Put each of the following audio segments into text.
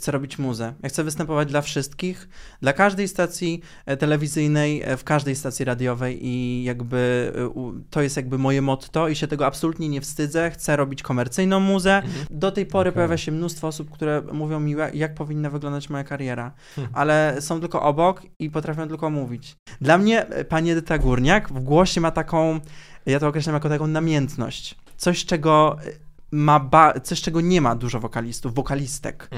chcę robić muzę. Ja chcę występować dla wszystkich, dla każdej stacji telewizyjnej, w każdej stacji radiowej i jakby to jest jakby moje motto i się tego absolutnie nie wstydzę. Chcę robić komercyjną muzę. Do tej pory pojawia się mnóstwo osób, które mówią mi, jak powinna wyglądać moja kariera, ale są tylko obok i potrafią tylko mówić. Dla mnie pani Edyta Górniak w głosie ma taką, ja to określam jako taką namiętność. Coś, czego czego nie ma dużo wokalistów, wokalistek.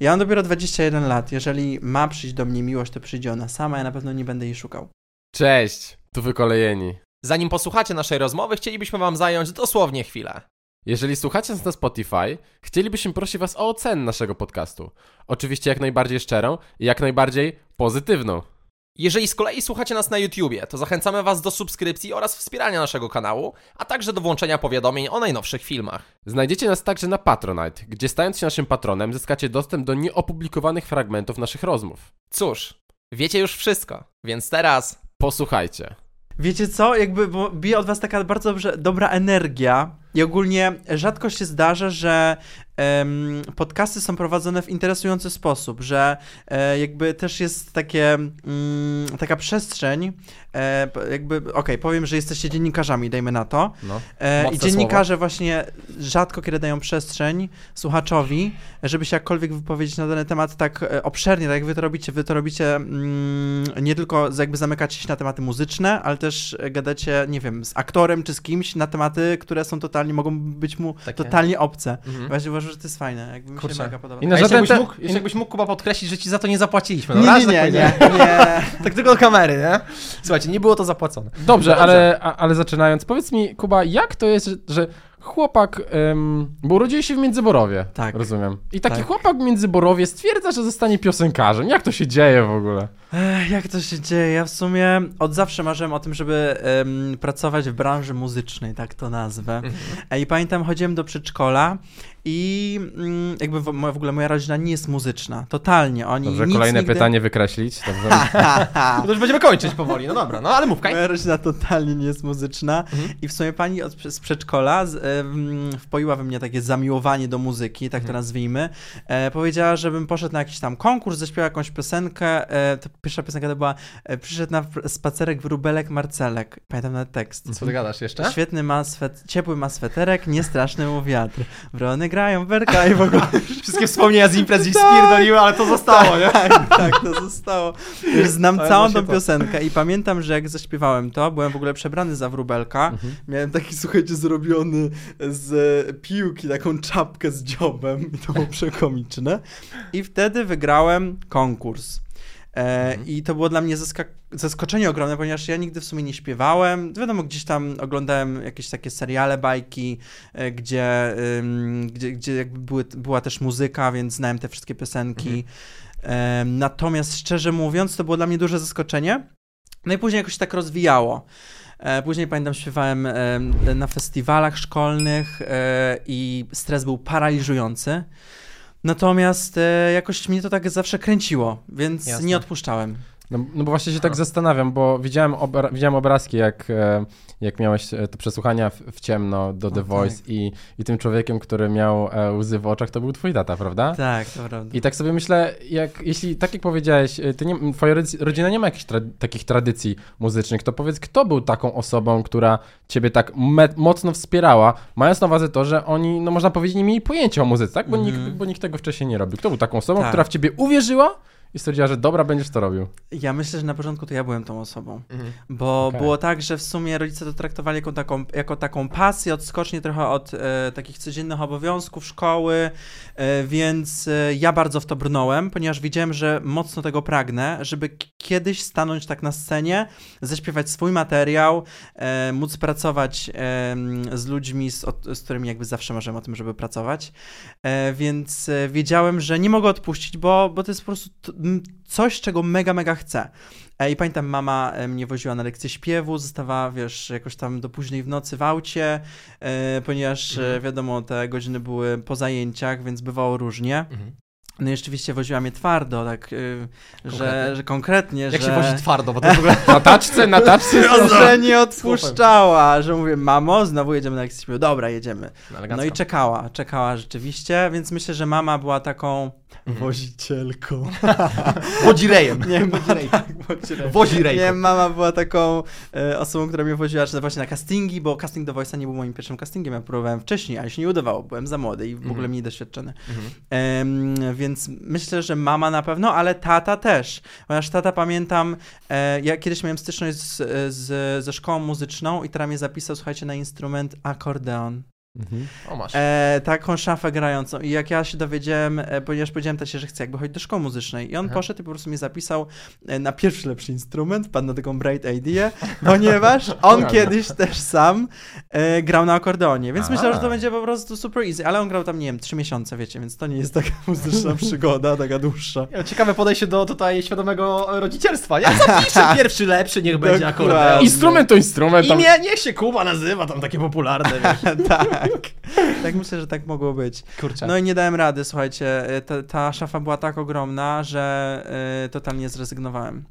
Ja mam dopiero 21 lat. Jeżeli ma przyjść do mnie miłość, to przyjdzie ona sama, ja na pewno nie będę jej szukał. Cześć, tu Wykolejeni. Zanim posłuchacie naszej rozmowy, chcielibyśmy wam zająć dosłownie chwilę. Jeżeli słuchacie nas na Spotify, chcielibyśmy prosić was o ocenę naszego podcastu. Oczywiście jak najbardziej szczerą i jak najbardziej pozytywną. Jeżeli z kolei słuchacie nas na YouTubie, to zachęcamy was do subskrypcji oraz wspierania naszego kanału, a także do włączenia powiadomień o najnowszych filmach. Znajdziecie nas także na Patronite, gdzie stając się naszym patronem zyskacie dostęp do nieopublikowanych fragmentów naszych rozmów. Cóż, wiecie już wszystko, więc teraz posłuchajcie. Wiecie co? Jakby bije od was taka bardzo dobra energia i ogólnie rzadko się zdarza, że podcasty są prowadzone w interesujący sposób, że jakby też jest taka przestrzeń, jakby, okej, powiem, że jesteście dziennikarzami, dajmy na to. No, i dziennikarze właśnie rzadko kiedy dają przestrzeń słuchaczowi, żeby się jakkolwiek wypowiedzieć na dany temat tak obszernie, tak jak wy to robicie nie tylko jakby zamykacie się na tematy muzyczne, ale też gadacie, nie wiem, z aktorem czy z kimś na tematy, które są totalnie, mogą być mu totalnie obce. Właśnie uważam, że to jest fajne, jakby mi się mega podoba. Jakbyś mógł, Kuba, podkreślić, że ci za to nie zapłaciliśmy. No nie. Tak tylko do kamery, nie? Słuchajcie, nie było to zapłacone. Dobrze. Ale zaczynając, powiedz mi, Kuba, jak to jest, że chłopak, bo urodził się w Międzyborowie, tak, rozumiem. I taki chłopak w Międzyborowie stwierdza, że zostanie piosenkarzem. Jak to się dzieje w ogóle? Jak to się dzieje? Ja w sumie od zawsze marzyłem o tym, żeby pracować w branży muzycznej, tak to nazwę. I pamiętam, chodziłem do przedszkola i jakby w ogóle moja rodzina nie jest muzyczna. Totalnie. Oni dobrze, kolejne pytanie wykreślić. To już będziemy kończyć powoli. No dobra, no ale mówkaj. Moja rodzina totalnie nie jest muzyczna i w sumie pani z przedszkola wpoiła we mnie takie zamiłowanie do muzyki, tak to nazwijmy. Powiedziała, żebym poszedł na jakiś tam konkurs, zaśpiewał jakąś piosenkę. Pierwsza piosenka to była Przyszedł na spacerek wróbelek Marcelek. Pamiętam nawet tekst. Co ty gadasz jeszcze? Świetny ma ciepły ma sweterek, niestraszny mu wiatr. Wrony grają berka i w ogóle... Wszystkie wspomnienia z imprez ich spierdoliły, ale to zostało, nie? Tak, to zostało. Już znam całą tą piosenkę i pamiętam, że jak zaśpiewałem to, byłem w ogóle przebrany za wróbelka. Miałem taki, słuchajcie, zrobiony z piłki, taką czapkę z dziobem i to było przekomiczne. I wtedy wygrałem konkurs. I to było dla mnie zaskoczenie ogromne, ponieważ ja nigdy w sumie nie śpiewałem. Wiadomo, gdzieś tam oglądałem jakieś takie seriale, bajki, gdzie jakby była też muzyka, więc znałem te wszystkie piosenki. Natomiast szczerze mówiąc, to było dla mnie duże zaskoczenie. No i później jakoś się tak rozwijało. Później pamiętam, śpiewałem na festiwalach szkolnych i stres był paraliżujący. Natomiast jakoś mnie to tak zawsze kręciło, więc jasne, nie odpuszczałem. No bo właśnie się tak zastanawiam, bo widziałem obrazki, jak miałeś te przesłuchania w ciemno do The Voice i tym człowiekiem, który miał łzy w oczach, to był twój tata, prawda? Tak, to prawda. I tak sobie myślę, jeśli tak jak powiedziałeś, twoja rodzina nie ma jakichś takich tradycji muzycznych, to powiedz, kto był taką osobą, która ciebie tak mocno wspierała, mając na uwadze to, że oni, no można powiedzieć, nie mieli pojęcia o muzyce, tak? Bo nikt tego wcześniej nie robił. Kto był taką osobą, która w ciebie uwierzyła i stwierdziła, że dobra, będziesz to robił? Ja myślę, że na początku to ja byłem tą osobą, bo było tak, że w sumie rodzice to traktowali jako taką pasję, odskocznie trochę od takich codziennych obowiązków szkoły, więc ja bardzo w to brnąłem, ponieważ widziałem, że mocno tego pragnę, żeby kiedyś stanąć tak na scenie, zaśpiewać swój materiał, móc pracować z ludźmi, z którymi jakby zawsze marzyłem o tym, żeby pracować, więc wiedziałem, że nie mogę odpuścić, bo to jest po prostu coś, czego mega, mega chcę. I pamiętam, mama mnie woziła na lekcję śpiewu, zostawała, wiesz, jakoś tam do późnej w nocy w aucie, ponieważ wiadomo, te godziny były po zajęciach, więc bywało różnie. No i rzeczywiście woziła mnie twardo, tak, że konkretnie, jak że... Jak się wozi twardo, bo to w ogóle... Na taczce? Że nie odpuszczała, że mówię, mamo, znowu jedziemy na lekcję śpiewu. Dobra, jedziemy. No i czekała rzeczywiście, więc myślę, że mama była taką... Wozicielką. Wodzirejem. Wozirejem. Nie, mama była taką osobą, która mnie woziła właśnie na castingi, bo casting do Voice'a nie był moim pierwszym castingiem, ja próbowałem wcześniej, ale się nie udawało, byłem za młody i w ogóle mniej doświadczony. Więc myślę, że mama na pewno, ale tata też, ponieważ tata pamiętam, ja kiedyś miałem styczność ze szkołą muzyczną i tata mnie zapisał, słuchajcie, na instrument akordeon. Mhm. O, masz. Taką szafę grającą i jak ja się dowiedziałem, ponieważ powiedziałem tacie, że chcę jakby chodzić do szkoły muzycznej i on poszedł i po prostu mnie zapisał na pierwszy lepszy instrument, padł na taką bright ideę, ponieważ on kiedyś też sam grał na akordeonie, więc myślałem, że to będzie po prostu super easy, ale on grał tam, nie wiem, 3 miesiące, wiecie, więc to nie jest taka muzyczna przygoda, taka dłuższa. Ciekawe podejście do tutaj świadomego rodzicielstwa. Ja zapiszę pierwszy lepszy, niech będzie akordeon. Instrument to instrument. Tam... Imię, niech się Kuba nazywa, tam takie popularne, wiesz. Tak myślę, że tak mogło być. Kurczę. No i nie dałem rady, słuchajcie, ta szafa była tak ogromna, że totalnie zrezygnowałem.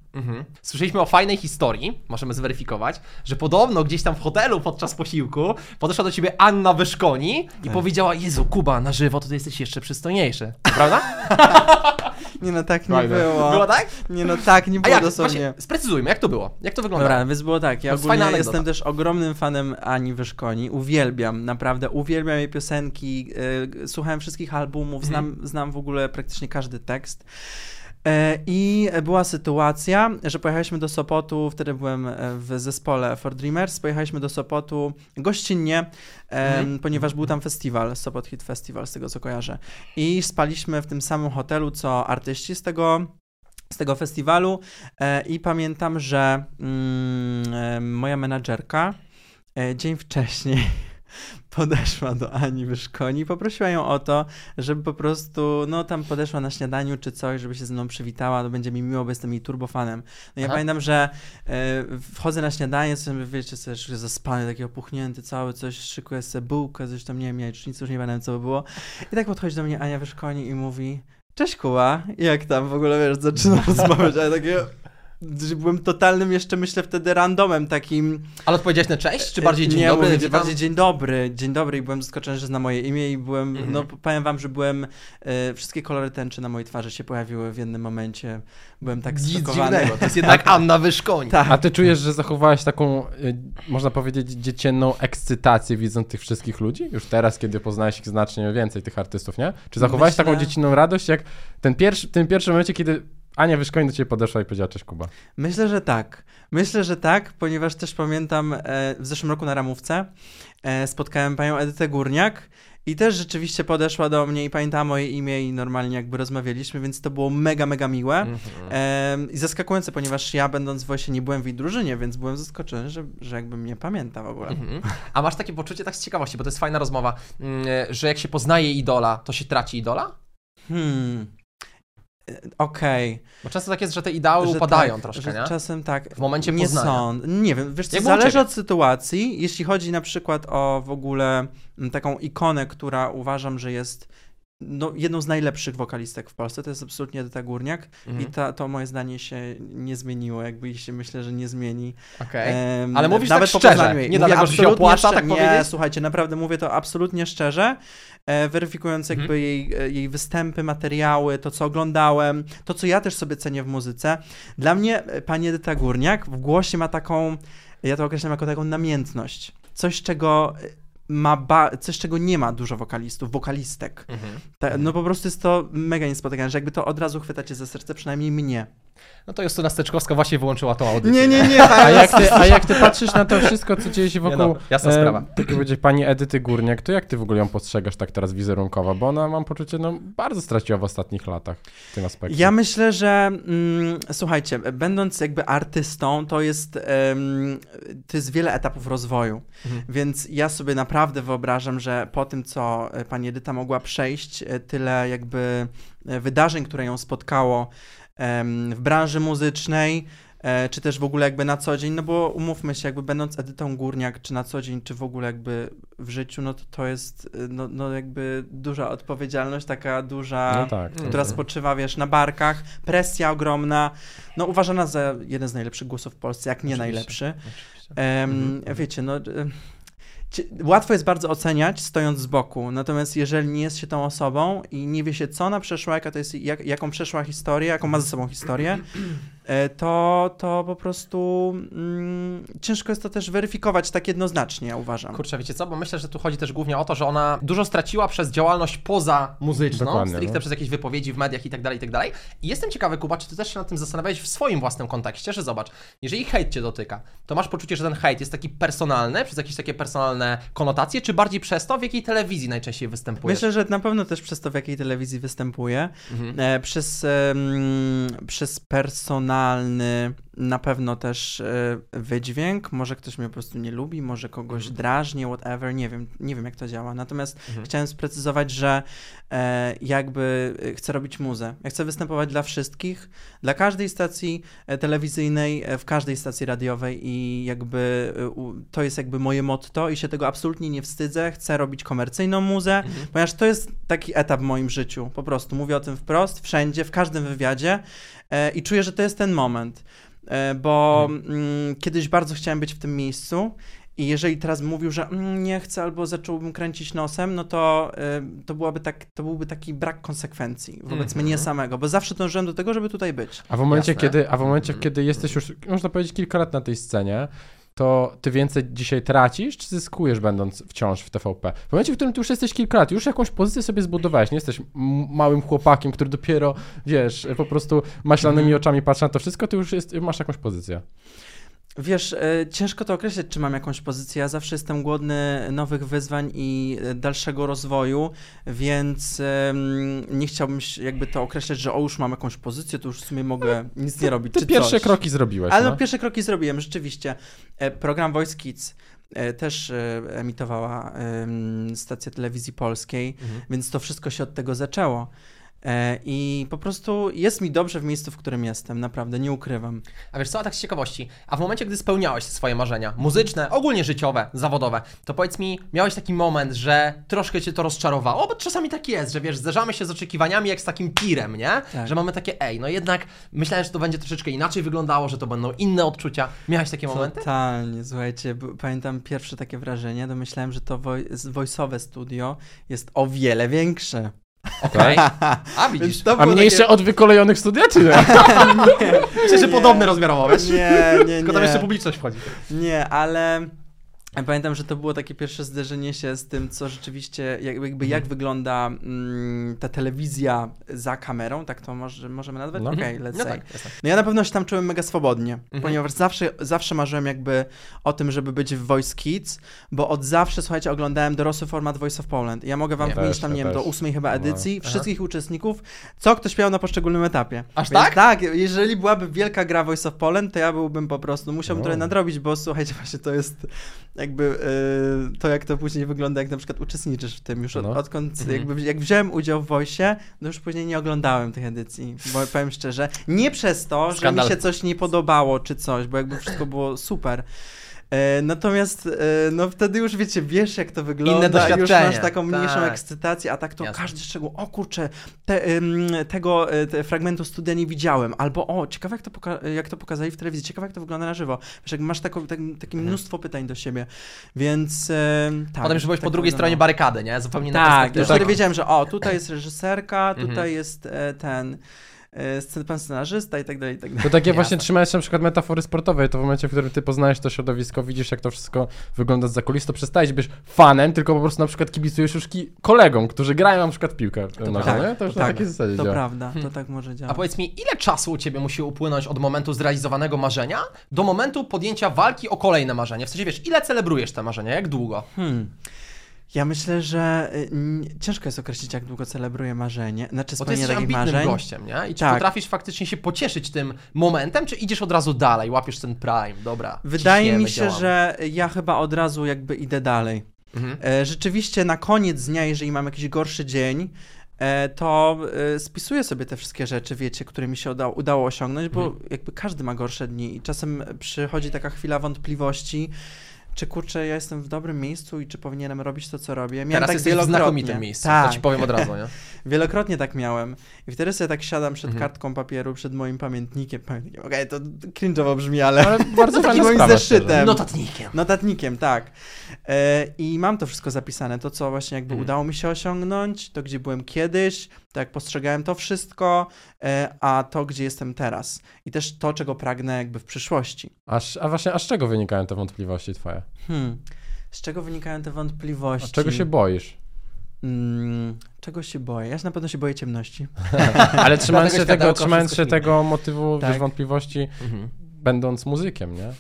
Słyszeliśmy o fajnej historii, możemy zweryfikować, że podobno gdzieś tam w hotelu podczas posiłku podeszła do ciebie Anna Wyszkoni i powiedziała, Jezu, Kuba, na żywo to ty jesteś jeszcze przystojniejszy, prawda? Nie no, tak nie było. Było tak? Nie no, tak nie było dosłownie. Właśnie, sprecyzujmy, jak to było? Jak to wyglądało? Dobra, więc było tak, ja ogólnie jestem też ogromnym fanem Ani Wyszkoni, uwielbiam, naprawdę, uwielbiam jej piosenki, słuchałem wszystkich albumów, znam w ogóle praktycznie każdy tekst. I była sytuacja, że pojechaliśmy do Sopotu, wtedy byłem w zespole 4Dreamers, pojechaliśmy do Sopotu gościnnie, ponieważ był tam festiwal, Sopot Hit Festival, z tego co kojarzę. I spaliśmy w tym samym hotelu, co artyści z tego festiwalu i pamiętam, że moja menadżerka dzień wcześniej podeszła do Ani Wyszkoni i poprosiła ją o to, żeby po prostu, no tam podeszła na śniadaniu czy coś, żeby się ze mną przywitała, to będzie mi miło, bo jestem jej turbofanem. No ja pamiętam, że wchodzę na śniadanie, sobie, wiecie, sobie zaspany, taki opuchnięty cały, coś, szykuję sobie bułkę, coś tam, nie wiem, jajecznicę, już nie pamiętam, co by było. I tak podchodzi do mnie Ania Wyszkoni i mówi, cześć Kuba, jak tam w ogóle, wiesz, zaczynam rozmawiać, ale takie... Byłem totalnym jeszcze, myślę, wtedy randomem takim... Ale odpowiedziałeś na cześć, czy bardziej dzień dobry? Nie, bardziej dzień dobry i byłem zaskoczony, że zna moje imię i byłem, no powiem wam, że byłem, wszystkie kolory tęczy na mojej twarzy się pojawiły w jednym momencie, byłem tak zszokowany. To jest jednak Anna Wyszkoni. Tak. A ty czujesz, że zachowałeś taką, można powiedzieć, dziecinną ekscytację widząc tych wszystkich ludzi? Już teraz, kiedy poznałeś ich znacznie więcej, tych artystów, nie? Czy zachowałeś taką dziecinną radość, jak w tym pierwszym momencie, kiedy... Ania Wyszkoni do ciebie podeszła i powiedziała, cześć Kuba. Myślę, że tak, ponieważ też pamiętam w zeszłym roku na ramówce spotkałem panią Edytę Górniak i też rzeczywiście podeszła do mnie i pamiętała moje imię i normalnie jakby rozmawialiśmy, więc to było mega, mega miłe i zaskakujące, ponieważ ja będąc w Voice'ie nie byłem w jej drużynie, więc byłem zaskoczony, że jakby mnie pamięta w ogóle. A masz takie poczucie, tak z ciekawości, bo to jest fajna rozmowa, że jak się poznaje idola, to się traci idola? Okej. Bo często tak jest, że te ideały upadają troszkę, nie? Czasem tak. W momencie poznania. Nie wiem, wiesz co, zależy od sytuacji. Jeśli chodzi na przykład o w ogóle taką ikonę, która uważam, że jest jedną z najlepszych wokalistek w Polsce, to jest absolutnie Edyta Górniak i to moje zdanie się nie zmieniło, jakby i się myślę, że nie zmieni. Ale mówisz nawet tak szczerze, nie dlatego, że się opłaca tak powiedzieć? Nie, słuchajcie, naprawdę mówię to absolutnie szczerze, weryfikując jakby jej występy, materiały, to co oglądałem, to co ja też sobie cenię w muzyce. Dla mnie pani Edyta Górniak w głosie ma taką, ja to określam jako taką namiętność, coś, czego nie ma dużo wokalistów, wokalistek. No po prostu jest to mega niespotykane, że jakby to od razu chwytacie za serce, przynajmniej mnie. No to Justyna Steczkowska właśnie wyłączyła tą audycję. Nie. A jak ty patrzysz na to wszystko, co dzieje się wokół... Nie no, jasna sprawa. Tak jak będzie pani Edyty Górniak, to jak ty w ogóle ją postrzegasz tak teraz wizerunkowo? Bo ona, mam poczucie, bardzo straciła w ostatnich latach w tym aspekcie. Ja myślę, że słuchajcie, będąc jakby artystą, to jest wiele etapów rozwoju. Więc ja sobie naprawdę wyobrażam, że po tym, co pani Edyta mogła przejść, tyle jakby wydarzeń, które ją spotkało w branży muzycznej, czy też w ogóle jakby na co dzień, no bo umówmy się, jakby będąc Edytą Górniak, czy na co dzień, czy w ogóle jakby w życiu, no to jest no jakby duża odpowiedzialność, taka duża, no tak, która spoczywa, wiesz, na barkach, presja ogromna, no uważana za jeden z najlepszych głosów w Polsce, jak nie oczywiście, najlepszy. Oczywiście. Wiecie, no... Łatwo jest bardzo oceniać, stojąc z boku, natomiast jeżeli nie jest się tą osobą i nie wie się, co ona przeszła, jaka to jest, jaką przeszła historię, jaką ma ze sobą historię, to po prostu ciężko jest to też weryfikować tak jednoznacznie, ja uważam. Kurczę, wiecie co, bo myślę, że tu chodzi też głównie o to, że ona dużo straciła przez działalność poza muzyczną, stricte przez jakieś wypowiedzi w mediach i tak dalej, i tak dalej. I jestem ciekawy, Kuba, czy ty też się nad tym zastanawiałeś w swoim własnym kontekście, że zobacz, jeżeli hejt cię dotyka, to masz poczucie, że ten hejt jest taki personalny, przez jakieś takie personalne konotacje, czy bardziej przez to, w jakiej telewizji najczęściej występujesz? Myślę, że na pewno też przez to, w jakiej telewizji występuję, przez personalne na pewno też wydźwięk, może ktoś mnie po prostu nie lubi, może kogoś drażni, whatever, nie wiem jak to działa, natomiast chciałem sprecyzować, że jakby chcę robić muzę, ja chcę występować dla wszystkich, dla każdej stacji telewizyjnej, w każdej stacji radiowej i jakby to jest jakby moje motto i się tego absolutnie nie wstydzę, chcę robić komercyjną muzę, ponieważ to jest taki etap w moim życiu, po prostu mówię o tym wprost, wszędzie, w każdym wywiadzie i czuję, że to jest ten moment, bo kiedyś bardzo chciałem być w tym miejscu i jeżeli teraz mówił, że nie chcę albo zacząłbym kręcić nosem, no to byłby taki brak konsekwencji wobec mnie samego, bo zawsze dążyłem do tego, żeby tutaj być. A w momencie, kiedy jesteś już, można powiedzieć, kilka lat na tej scenie, to ty więcej dzisiaj tracisz, czy zyskujesz, będąc wciąż w TVP? W momencie, w którym ty już jesteś kilka lat, już jakąś pozycję sobie zbudowałeś, nie jesteś małym chłopakiem, który dopiero, wiesz, po prostu maślanymi oczami patrzy na to wszystko, ty już masz jakąś pozycję. Wiesz, ciężko to określić, czy mam jakąś pozycję. Ja zawsze jestem głodny nowych wyzwań i dalszego rozwoju, więc nie chciałbym jakby to określać, że już mam jakąś pozycję, to już w sumie mogę nic nie robić. Ty pierwsze kroki zrobiłeś. Ale no, pierwsze kroki zrobiłem, rzeczywiście. Program Voice Kids też emitowała stacja telewizji polskiej, więc to wszystko się od tego zaczęło. I po prostu jest mi dobrze w miejscu, w którym jestem, naprawdę, nie ukrywam. A wiesz co, a tak z ciekawości, a w momencie, gdy spełniałeś swoje marzenia muzyczne, ogólnie życiowe, zawodowe, to powiedz mi, miałeś taki moment, że troszkę cię to rozczarowało? Bo czasami tak jest, że wiesz, zderzamy się z oczekiwaniami jak z takim tirem, nie? Tak. Że mamy takie, no jednak myślałem, że to będzie troszeczkę inaczej wyglądało, że to będą inne odczucia. Miałeś takie momenty? Totalnie, słuchajcie, pamiętam pierwsze takie wrażenie, to myślałem, że to voice'owe studio jest o wiele większe. Okej. Okay. A widzisz. A mniejsze takie... od Wykolejonych studiaczy? Myślę, że podobny rozmiarowo, wiesz? Nie. Tylko tam jeszcze publiczność wchodzi. Nie, ale pamiętam, że to było takie pierwsze zderzenie się z tym, co rzeczywiście, jak wygląda ta telewizja za kamerą, tak to możemy nazwać? No. Okej, let's say. Tak. No ja na pewno się tam czułem mega swobodnie, ponieważ zawsze marzyłem jakby o tym, żeby być w Voice Kids, bo od zawsze, słuchajcie, oglądałem dorosły format Voice of Poland. Ja mogę wam wymienić tam, do 8 chyba edycji wszystkich uczestników, co ktoś miał na poszczególnym etapie. Aż więc tak? Tak, jeżeli byłaby wielka gra Voice of Poland, to ja byłbym po prostu, musiałbym trochę nadrobić, bo słuchajcie, właśnie to jest... jakby to, jak to później wygląda, jak na przykład uczestniczysz w tym już, odkąd jak wziąłem udział w Voice'ie, no już później nie oglądałem tych edycji, bo powiem szczerze, nie przez to, że mi się coś nie podobało czy coś, bo jakby wszystko było super. Natomiast no wtedy już wiesz jak to wygląda. Inne doświadczenie. Już masz taką mniejszą ekscytację, a tak to każdy szczegół, kurczę, tego fragmentu studia nie widziałem, albo ciekawe jak to pokazali w telewizji, ciekawe jak to wygląda na żywo. Wiesz, jak masz takie mnóstwo pytań do siebie, więc tak. Potem już byłeś po drugiej stronie barykady, nie? Zupełnie na perspektywę. Tak, już wiedziałem, że tutaj jest reżyserka, tutaj jest pan scenarzysta i tak dalej. To takie właśnie trzymałeś się na przykład metafory sportowej, to w momencie, w którym ty poznajesz to środowisko, widzisz jak to wszystko wygląda zza kulis, to przestajesz być fanem, tylko po prostu na przykład kibicujesz już kolegom, którzy grają na przykład piłkę nożną, to już na takiej zasadzie działa. To prawda, to tak może działać. A powiedz mi, ile czasu u ciebie musi upłynąć od momentu zrealizowanego marzenia do momentu podjęcia walki o kolejne marzenie? W sensie wiesz, ile celebrujesz te marzenia, jak długo? Ja myślę, że ciężko jest określić, jak długo celebruję marzenie. Bo ty jesteś ambitnym gościem, nie? I czy potrafisz faktycznie się pocieszyć tym momentem, czy idziesz od razu dalej, łapiesz ten prime, dobra. Wydaje mi się, że ja chyba od razu jakby idę dalej. Rzeczywiście na koniec dnia, jeżeli mam jakiś gorszy dzień, to spisuję sobie te wszystkie rzeczy, wiecie, które mi się udało osiągnąć, bo jakby każdy ma gorsze dni i czasem przychodzi taka chwila wątpliwości, czy kurczę, ja jestem w dobrym miejscu i czy powinienem robić to, co robię. Miałem teraz tak jesteś w znakomitym miejscu, tak. To ci powiem od razu, nie? Wielokrotnie tak miałem. I wtedy sobie tak siadam przed kartką papieru, przed moim pamiętnikiem. Okej, to cringe'owo brzmi, ale bardzo fajna moim zeszytem. Notatnikiem, tak. I mam to wszystko zapisane. To, co właśnie jakby udało mi się osiągnąć, to gdzie byłem kiedyś, to jak postrzegałem to wszystko, a to, gdzie jestem teraz. I też to, czego pragnę jakby w przyszłości. A właśnie z czego wynikają te wątpliwości twoje? Z czego wynikają te wątpliwości? A czego się boisz? Czego się boję? Ja na pewno się boję ciemności. Ale trzymając się tego motywu, tak. Wiesz, wątpliwości, będąc muzykiem, nie?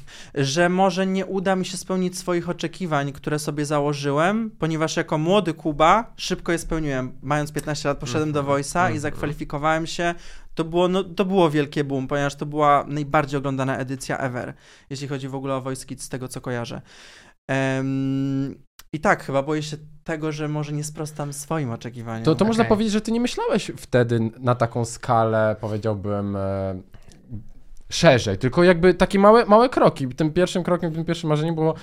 Że może nie uda mi się spełnić swoich oczekiwań, które sobie założyłem, ponieważ jako młody Kuba szybko je spełniłem. Mając 15 lat poszedłem do Voice'a i zakwalifikowałem się. To było wielkie boom, ponieważ to była najbardziej oglądana edycja ever, jeśli chodzi w ogóle o Voice Kids, z tego co kojarzę. I tak, chyba boję się tego, że może nie sprostam swoim oczekiwaniom. To można powiedzieć, że ty nie myślałeś wtedy na taką skalę, powiedziałbym, szerzej, tylko jakby takie małe kroki. Tym pierwszym marzeniem było,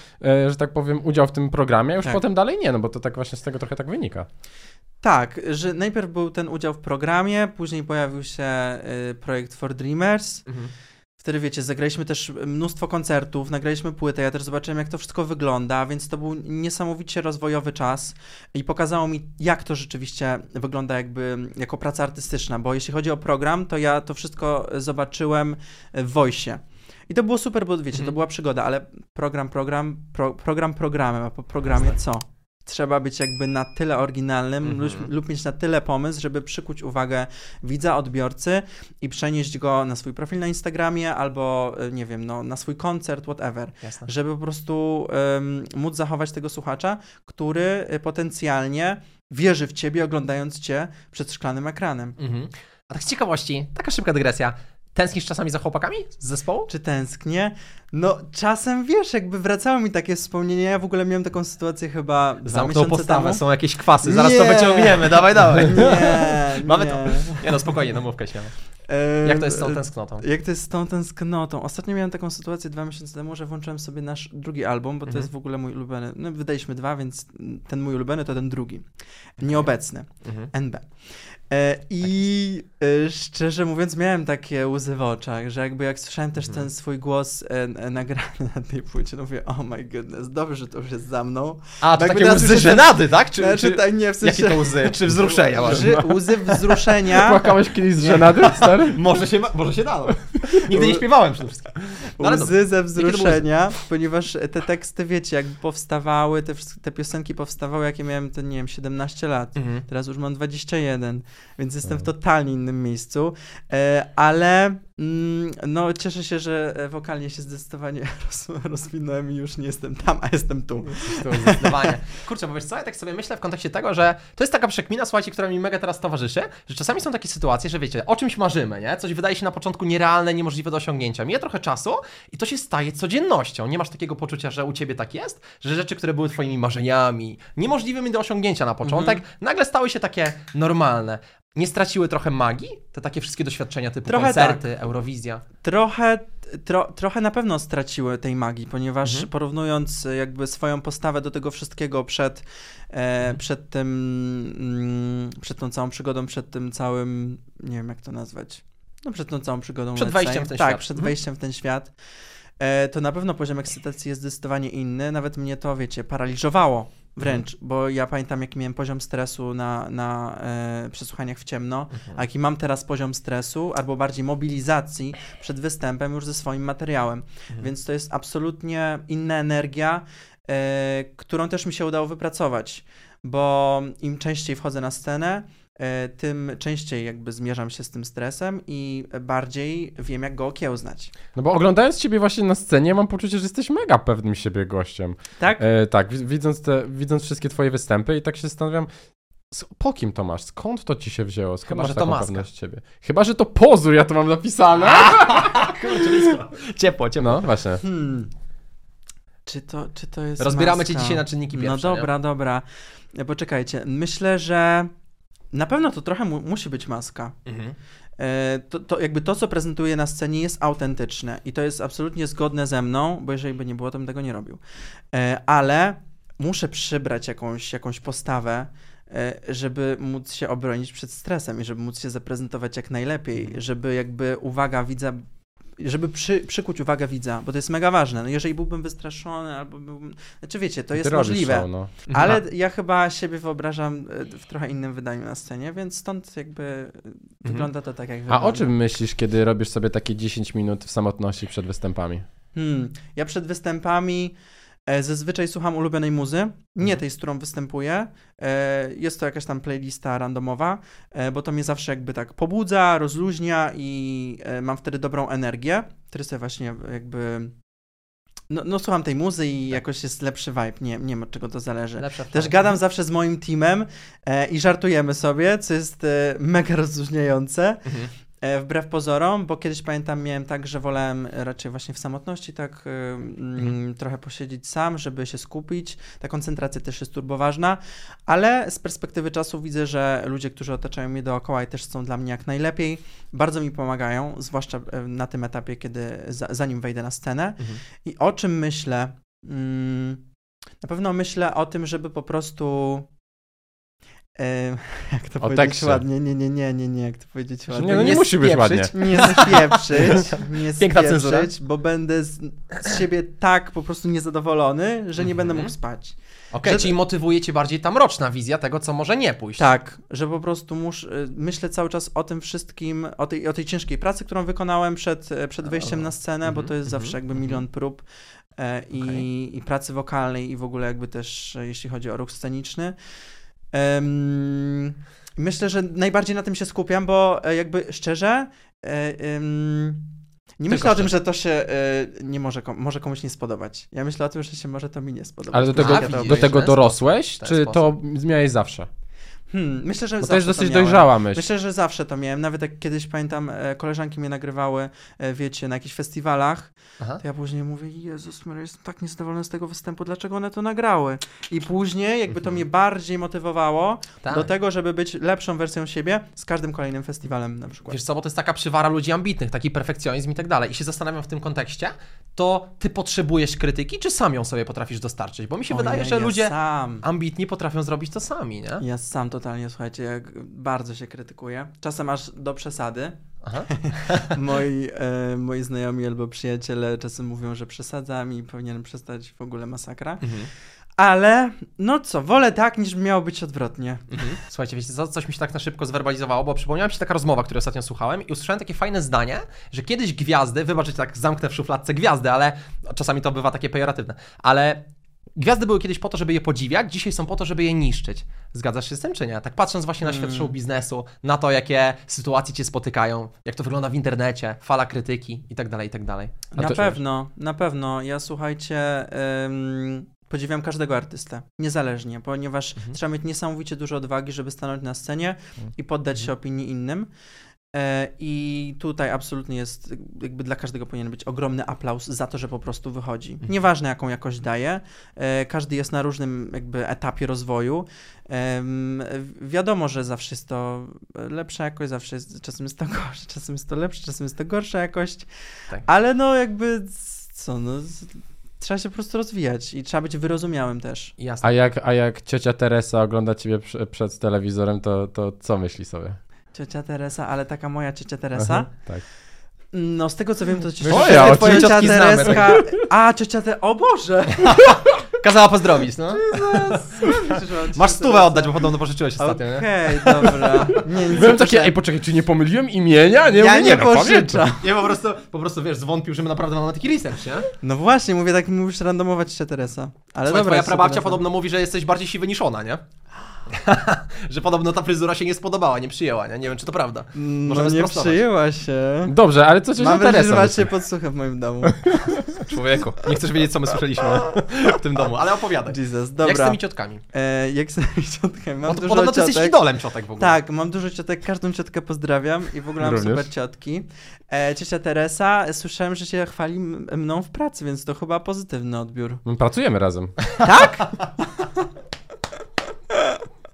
że tak powiem, udział w tym programie, a już potem dalej nie, no bo to tak właśnie z tego trochę tak wynika. Tak, że najpierw był ten udział w programie, później pojawił się projekt 4Dreamers. Wtedy, wiecie, zagraliśmy też mnóstwo koncertów, nagraliśmy płytę, ja też zobaczyłem, jak to wszystko wygląda, więc to był niesamowicie rozwojowy czas i pokazało mi, jak to rzeczywiście wygląda jakby jako praca artystyczna, bo jeśli chodzi o program, to ja to wszystko zobaczyłem w Voice'ie. I to było super, bo wiecie, to była przygoda, ale program programem, a po programie co? Trzeba być jakby na tyle oryginalnym lub mieć na tyle pomysł, żeby przykuć uwagę widza, odbiorcy i przenieść go na swój profil na Instagramie albo, nie wiem, no, na swój koncert, whatever. Jasne. Żeby po prostu móc zachować tego słuchacza, który potencjalnie wierzy w ciebie, oglądając cię przed szklanym ekranem. A tak z ciekawości, taka szybka dygresja. Tęsknisz czasami za chłopakami z zespołu? Czy tęsknię? No czasem, wiesz, jakby wracały mi takie wspomnienia. Ja w ogóle miałem taką sytuację chyba zamknął postawę, temu. Są jakieś kwasy, zaraz to wyciągniemy, dawaj. Nie, mamy to. Nie no, spokojnie, no mówkę się. Jak to jest z tą tęsknotą? Ostatnio miałem taką sytuację 2 miesiące temu, że włączyłem sobie nasz drugi album, bo to jest w ogóle mój ulubiony. No, wydaliśmy 2, więc ten mój ulubiony to ten drugi. Nieobecny. NB. I szczerze mówiąc miałem takie łzy w oczach, że jakby jak słyszałem też ten swój głos nagrany na tej płycie, no mówię, oh my goodness, dobrze, że to już jest za mną. A, to takie łzy żenady, tak? Nie, w sensie, jakie to łzy? Czy wzruszenia? Łzy wzruszenia. Płakałeś kiedyś z żenady, stary? Może się dało. Nigdy nie śpiewałem przede wszystkim. No, łzy ze wzruszenia, ponieważ te teksty, wiecie, jakby powstawały, te piosenki powstawały, jakie miałem, to nie wiem, 17 lat. Teraz już mam 21. Więc jestem w totalnie innym miejscu, ale no cieszę się, że wokalnie się zdecydowanie rozwinąłem i już nie jestem tam, a jestem tu. Zdecydowanie. Kurczę, bo wiesz co, ja tak sobie myślę w kontekście tego, że to jest taka przekmina, słuchajcie, która mi mega teraz towarzyszy, że czasami są takie sytuacje, że wiecie, o czymś marzymy, nie? Coś wydaje się na początku nierealne, niemożliwe do osiągnięcia. Mija trochę czasu i to się staje codziennością. Nie masz takiego poczucia, że u ciebie tak jest, że rzeczy, które były twoimi marzeniami, niemożliwymi do osiągnięcia na początek, nagle stały się takie normalne. Nie straciły trochę magii? Te takie wszystkie doświadczenia typu trochę koncerty, tak. Eurowizja? Trochę na pewno straciły tej magii, ponieważ porównując jakby swoją postawę do tego wszystkiego przed tą całą przygodą, przed tym całym, nie wiem jak to nazwać, no przed tą całą przygodą. Przed wejściem w ten świat. Tak, przed wejściem w ten świat. To na pewno poziom ekscytacji jest zdecydowanie inny. Nawet mnie to, wiecie, paraliżowało. Wręcz, bo ja pamiętam, jaki miałem poziom stresu na przesłuchaniach w ciemno, a jaki mam teraz poziom stresu, albo bardziej mobilizacji przed występem już ze swoim materiałem. Więc to jest absolutnie inna energia, którą też mi się udało wypracować, bo im częściej wchodzę na scenę, tym częściej jakby zmierzam się z tym stresem i bardziej wiem, jak go okiełznać. No bo oglądając ciebie właśnie na scenie, mam poczucie, że jesteś mega pewnym siebie gościem. Tak? Tak, widząc wszystkie twoje występy i tak się zastanawiam, po kim to masz? Skąd to ci się wzięło? Skąd masz taką pewność siebie? Chyba, że to pozór, ja to mam napisane. Ciepło. No właśnie. Czy to jest Rozbieramy maska? Cię dzisiaj na czynniki pierwsze. No dobra. Poczekajcie. Myślę, że na pewno to trochę musi być maska. Mhm. To jakby to, co prezentuje na scenie, jest autentyczne i to jest absolutnie zgodne ze mną, bo jeżeli by nie było, to bym tego nie robił. Ale muszę przybrać jakąś postawę, żeby móc się obronić przed stresem i żeby móc się zaprezentować jak najlepiej, żeby jakby uwaga widza, żeby przykuć uwagę widza, bo to jest mega ważne. No jeżeli byłbym wystraszony, albo byłbym... Znaczy wiecie, to jest możliwe, show, no. Ale ja chyba siebie wyobrażam w trochę innym wydaniu na scenie, więc stąd jakby wygląda to tak, jak wygląda. A o czym myślisz, kiedy robisz sobie takie 10 minut w samotności przed występami? Ja przed występami zazwyczaj słucham ulubionej muzy, nie tej, z którą występuję. Jest to jakaś tam playlista randomowa, bo to mnie zawsze jakby tak pobudza, rozluźnia i mam wtedy dobrą energię, wtedy sobie właśnie jakby... No słucham tej muzy i jakoś jest lepszy vibe, nie wiem od czego to zależy. Też gadam zawsze z moim teamem i żartujemy sobie, co jest mega rozluźniające. Mhm. Wbrew pozorom, bo kiedyś pamiętam, miałem tak, że wolałem raczej właśnie w samotności tak trochę posiedzieć sam, żeby się skupić. Ta koncentracja też jest turboważna, ale z perspektywy czasu widzę, że ludzie, którzy otaczają mnie dookoła i też są dla mnie jak najlepiej, bardzo mi pomagają, zwłaszcza na tym etapie, kiedy zanim wejdę na scenę. I o czym myślę? Na pewno myślę o tym, żeby po prostu... Jak to powiedzieć ładnie? Nie, jak to powiedzieć ładnie. Nie, no nie musi być ładnie. Nie spieprzyć, piękna cenzura, bo będę z siebie tak po prostu niezadowolony, że nie będę mógł spać. Okej, czyli motywuje cię bardziej ta mroczna wizja tego, co może nie pójść. Tak, że po prostu myślę cały czas o tym wszystkim, o tej ciężkiej pracy, którą wykonałem przed wejściem na scenę, bo to jest zawsze jakby milion prób. I pracy wokalnej i w ogóle jakby też, jeśli chodzi o ruch sceniczny. Myślę, że najbardziej na tym się skupiam, bo jakby szczerze nie myślę o tym, że to się nie może komuś nie spodobać. Ja myślę o tym, że się może to mi nie spodobać. Ale do tego dorosłeś, czy to miałeś zawsze? Myślę, że bo to jest dosyć dojrzała myśl. Myślę, że zawsze to miałem. Nawet jak kiedyś pamiętam, koleżanki mnie nagrywały, wiecie, na jakichś festiwalach, to ja później mówię, Jezus Maria, jestem tak niezadowolony z tego występu, dlaczego one to nagrały? I później jakby to mnie bardziej motywowało do tego, żeby być lepszą wersją siebie z każdym kolejnym festiwalem na przykład. Wiesz co, bo to jest taka przywara ludzi ambitnych, taki perfekcjonizm i tak dalej. I się zastanawiam w tym kontekście, to ty potrzebujesz krytyki, czy sam ją sobie potrafisz dostarczyć? Bo mi się wydaje, że ludzie ambitni potrafią zrobić to sami, nie? Ja sam totalnie, słuchajcie, jak bardzo się krytykuję. Czasem aż do przesady. Moi znajomi albo przyjaciele czasem mówią, że przesadzam i powinienem przestać, w ogóle masakra. Ale no co, wolę tak, niż miało być odwrotnie. Słuchajcie, wiecie, coś mi się tak na szybko zwerbalizowało, bo przypomniała mi się taka rozmowa, której ostatnio słuchałem i usłyszałem takie fajne zdanie, że kiedyś gwiazdy, wybaczcie, tak zamknę w szufladce gwiazdy, ale czasami to bywa takie pejoratywne, ale... Gwiazdy były kiedyś po to, żeby je podziwiać, dzisiaj są po to, żeby je niszczyć. Zgadzasz się z tym, czy nie? Tak patrząc właśnie na świat show biznesu, na to, jakie sytuacje cię spotykają, jak to wygląda w internecie, fala krytyki i tak dalej, i tak dalej. Na pewno. Ja, słuchajcie, podziwiam każdego artystę, niezależnie, ponieważ trzeba mieć niesamowicie dużo odwagi, żeby stanąć na scenie i poddać się opinii innym. I tutaj absolutnie jest, jakby dla każdego powinien być ogromny aplauz za to, że po prostu wychodzi. Nieważne jaką jakość daje, każdy jest na różnym jakby etapie rozwoju. Wiadomo, że zawsze jest to lepsza jakość, zawsze jest, czasem jest to gorsze, czasem jest to lepsze, czasem jest to gorsza jakość, ale no jakby co, no... Trzeba się po prostu rozwijać i trzeba być wyrozumiałym też. Jasne. A jak ciocia Teresa ogląda ciebie przed telewizorem, to co myśli sobie? Ciocia Teresa, ale taka moja ciocia Teresa? Aha, tak. No z tego co wiem, to ciocia Tereska... O Boże! Kazała pozdrowić, no. Masz 100 oddać, bo podobno pożyczyłeś ostatnio, nie? Okej, dobra. Byłem taki, poczekaj, czy nie pomyliłem imienia? Nie pożyczam. Ja po prostu, wiesz, zwątpił, że my naprawdę mamy taki research, nie? No właśnie, mówię tak, mówisz randomować ciocia Teresa. Ale słuchaj, dobra, twoja prababcia podobno mówi, że jesteś bardziej siwy niż ona, nie? Że podobno ta fryzura się nie spodobała, nie przyjęła, nie? Nie wiem, czy to prawda. Możemy sprostować. Nie przyjęła się. Dobrze, ale co cię interesuje? Mam wrażenie, że macie podsłuchę w moim domu. Człowieku, nie chcesz wiedzieć, co my słyszeliśmy w tym domu, ale opowiadaj. Jesus, dobra. Jak z tymi ciotkami? Mam dużo ciotek. Ty jesteś idolem ciotek w ogóle. Tak, mam dużo ciotek, każdą ciotkę pozdrawiam i w ogóle mam super ciotki. Ciocia Teresa, słyszałem, że się chwali mną w pracy, więc to chyba pozytywny odbiór. My pracujemy razem. Tak?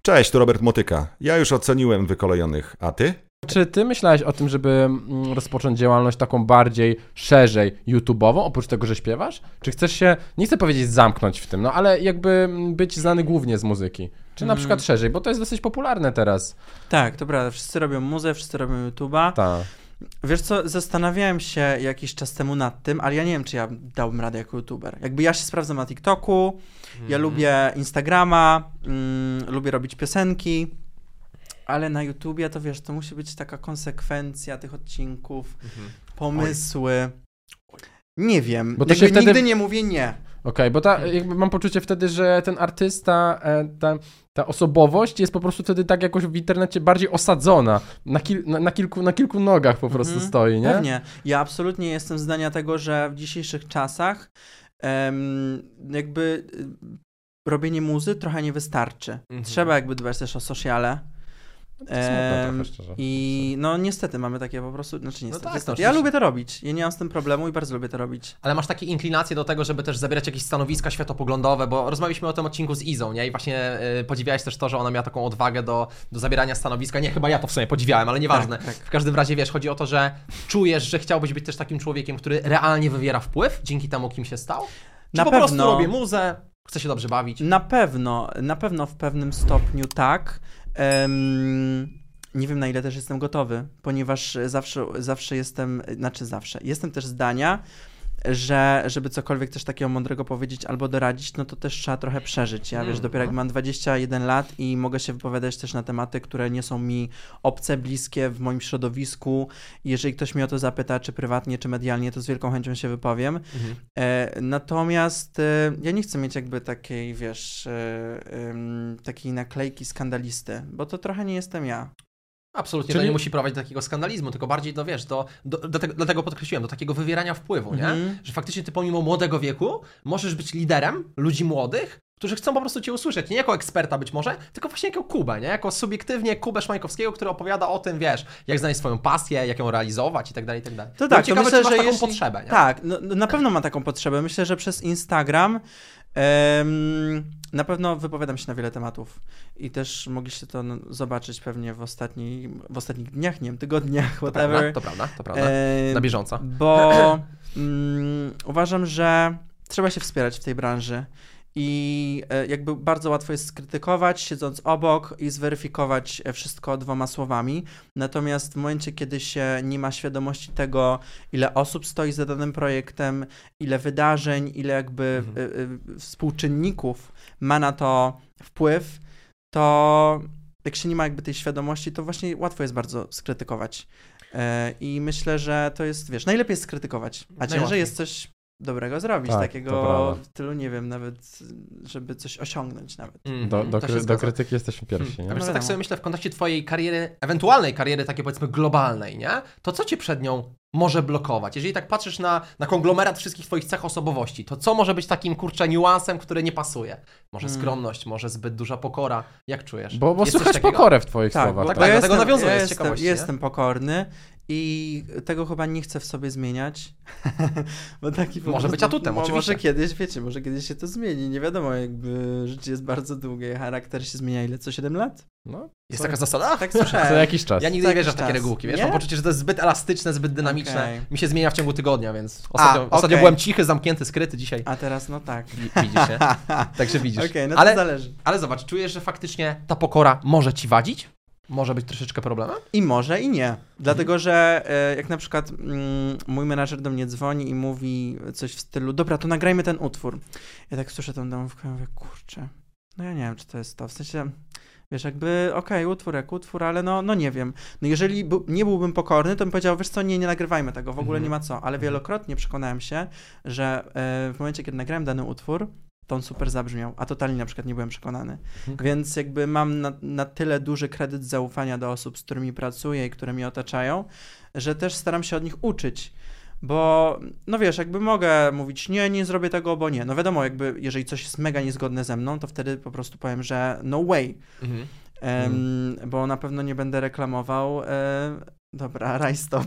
Cześć, tu Robert Motyka. Ja już oceniłem Wykolejonych, a ty? Czy ty myślałeś o tym, żeby rozpocząć działalność taką bardziej, szerzej, YouTube'ową, oprócz tego, że śpiewasz? Czy chcesz się, nie chcę powiedzieć zamknąć w tym, no ale jakby być znany głównie z muzyki? Czy na przykład szerzej, bo to jest dosyć popularne teraz. Tak, to prawda, wszyscy robią muzę, wszyscy robią YouTube'a. Tak. Wiesz co, zastanawiałem się jakiś czas temu nad tym, ale ja nie wiem, czy ja dałbym radę jako youtuber. Jakby ja się sprawdzam na TikToku, ja lubię Instagrama, lubię robić piosenki, ale na YouTubie to wiesz, to musi być taka konsekwencja tych odcinków, pomysły. Nie wiem, bo to jakby się wtedy... nigdy nie mówię nie. Okej, bo ta, jakby mam poczucie wtedy, że ten artysta, ta osobowość jest po prostu wtedy tak jakoś w internecie bardziej osadzona, na kilku nogach po prostu stoi, nie? Pewnie. Ja absolutnie jestem zdania tego, że w dzisiejszych czasach jakby robienie muzy trochę nie wystarczy. Trzeba jakby dbać też o sociale. I no niestety mamy takie po prostu, znaczy niestety, no tak, niestety. Ja lubię to robić, ja nie mam z tym problemu i bardzo lubię to robić. Ale masz takie inklinacje do tego, żeby też zabierać jakieś stanowiska światopoglądowe, bo rozmawialiśmy o tym odcinku z Izą, nie? I właśnie podziwiałeś też to, że ona miała taką odwagę do zabierania stanowiska, nie, chyba ja to w sumie podziwiałem, ale nieważne. Tak. W każdym razie wiesz, chodzi o to, że czujesz, że chciałbyś być też takim człowiekiem, który realnie wywiera wpływ dzięki temu, kim się stał? Czy po prostu robię muzę, chcę się dobrze bawić? Na pewno w pewnym stopniu tak. Nie wiem, na ile też jestem gotowy, ponieważ jestem też zdania, że żeby cokolwiek też takiego mądrego powiedzieć albo doradzić, no to też trzeba trochę przeżyć. Ja wiesz, dopiero jak mam 21 lat i mogę się wypowiadać też na tematy, które nie są mi obce, bliskie w moim środowisku. Jeżeli ktoś mnie o to zapyta, czy prywatnie, czy medialnie, to z wielką chęcią się wypowiem. Natomiast ja nie chcę mieć jakby takiej, wiesz, takiej naklejki skandalisty, bo to trochę nie jestem ja. Absolutnie. Czyli... to nie musi prowadzić do takiego skandalizmu, tylko bardziej, no wiesz, dlatego podkreśliłem, do takiego wywierania wpływu, nie? Że faktycznie ty pomimo młodego wieku możesz być liderem ludzi młodych, którzy chcą po prostu cię usłyszeć, nie jako eksperta być może, tylko właśnie jako Kubę, nie? Jako subiektywnie Kubę Szmajkowskiego, który opowiada o tym, wiesz, jak znaleźć swoją pasję, jak ją realizować i tak dalej, i tak dalej. To tak, ciekawe, to myślę, czy masz taką potrzebę, nie? Tak, no, na pewno ma taką potrzebę. Myślę, że przez Instagram na pewno wypowiadam się na wiele tematów i też mogliście to zobaczyć pewnie w ostatnich dniach, nie wiem, tygodniach, whatever. To prawda. Na bieżąco. Bo uważam, że trzeba się wspierać w tej branży i jakby bardzo łatwo jest skrytykować, siedząc obok i zweryfikować wszystko dwoma słowami. Natomiast w momencie, kiedy się nie ma świadomości tego, ile osób stoi za danym projektem, ile wydarzeń, ile jakby współczynników ma na to wpływ, to jak się nie ma jakby tej świadomości, to właśnie łatwo jest bardzo skrytykować. I myślę, że to jest, wiesz, najlepiej jest skrytykować, a ciężej jest coś dobrego zrobić, tak, takiego w tylu, nie wiem, nawet, żeby coś osiągnąć nawet. Do krytyki jesteśmy pierwsi, nie? A wiesz, tak sobie myślę w kontekście twojej kariery, ewentualnej kariery takiej powiedzmy globalnej, nie? To co cię przed nią może blokować? Jeżeli tak patrzysz na konglomerat wszystkich twoich cech osobowości, to co może być takim, kurczę, niuansem, który nie pasuje? Może skromność, może zbyt duża pokora. Jak czujesz? Bo słychać pokorę w twoich słowach. Tak, ja dlatego nawiązuję z ciekawości. Jestem pokorny i tego chyba nie chcę w sobie zmieniać. Bo taki może być atutem, oczywiście. Może kiedyś się to zmieni. Nie wiadomo, jakby życie jest bardzo długie, charakter się zmienia ile? Co 7 lat? No, jest taka zasada? Tak, słyszałem. Co jakiś czas. Ja nigdy nie wierzę w takie regułki, wiesz? Mam poczucie, że to jest zbyt elastyczne, zbyt dynamiczne. Okay. Mi się zmienia w ciągu tygodnia, więc ostatnio byłem cichy, zamknięty, skryty dzisiaj. A teraz no tak. Widzisz, nie? Także widzisz. Okej, no to zależy. Ale zobacz, czujesz, że faktycznie ta pokora może ci wadzić? Może być troszeczkę problemem? I może, i nie. Dlatego, że jak na przykład mój menadżer do mnie dzwoni i mówi coś w stylu, dobra, to nagrajmy ten utwór. Ja tak słyszę tą domówkę i mówię, kurczę, no ja nie wiem, czy to jest to. W sensie... Wiesz, jakby, utwór jak utwór, ale no nie wiem. No jeżeli nie byłbym pokorny, to bym powiedział, wiesz co, nie nagrywajmy tego, w ogóle nie ma co. Ale wielokrotnie przekonałem się, że w momencie, kiedy nagrałem dany utwór, to on super zabrzmiał, a totalnie na przykład nie byłem przekonany. Więc jakby mam na tyle duży kredyt zaufania do osób, z którymi pracuję i które mnie otaczają, że też staram się od nich uczyć. Bo, no wiesz, jakby mogę mówić nie zrobię tego, bo nie. No wiadomo, jakby jeżeli coś jest mega niezgodne ze mną, to wtedy po prostu powiem, że no way. Bo na pewno nie będę reklamował Dobra, raj stop.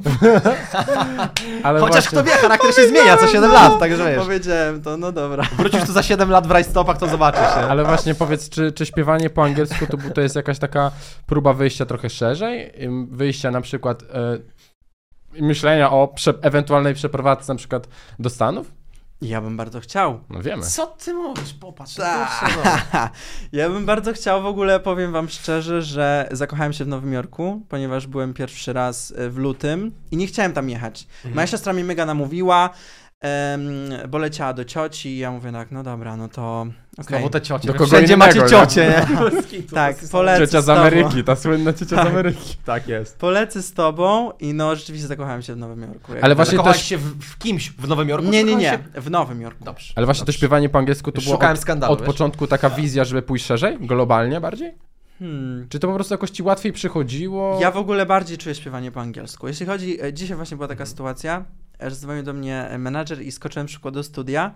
Ale chociaż właśnie... kto wie, charakter się zmienia co 7 lat, także wiesz. Powiedziałem to, no dobra. Wrócisz tu za 7 lat w rajstopach, to zobaczysz. Nie? Ale właśnie powiedz, czy śpiewanie po angielsku to jest jakaś taka próba wyjścia trochę szerzej? Wyjścia na przykład myślenia o ewentualnej przeprowadzce na przykład do Stanów? Ja bym bardzo chciał. No wiemy. Co ty mówisz? Popatrz. Ja bym bardzo chciał. W ogóle powiem wam szczerze, że zakochałem się w Nowym Jorku, ponieważ byłem pierwszy raz w lutym i nie chciałem tam jechać. Moja siostra mi mega namówiła, bo leciała do cioci i ja mówię tak, no dobra, no to... Okay. Znowu te ciocie. Wszędzie macie ciocie, nie? Tak, polecę ciocia z Ameryki, ta słynna ciocia tak, z Ameryki. Tak jest. Polecę z tobą i no rzeczywiście zakochałem się w Nowym Jorku. Ale właśnie zakochałeś się w kimś w Nowym Jorku? Nie, w Nowym Jorku. Dobrze. Ale właśnie to śpiewanie po angielsku to było od początku taka wizja, żeby pójść szerzej, globalnie bardziej? Czy to po prostu jakoś ci łatwiej przychodziło? Ja w ogóle bardziej czuję śpiewanie po angielsku. Jeśli chodzi, dzisiaj właśnie była taka sytuacja, że dzwonił do mnie menadżer i skoczyłem szybko do studia,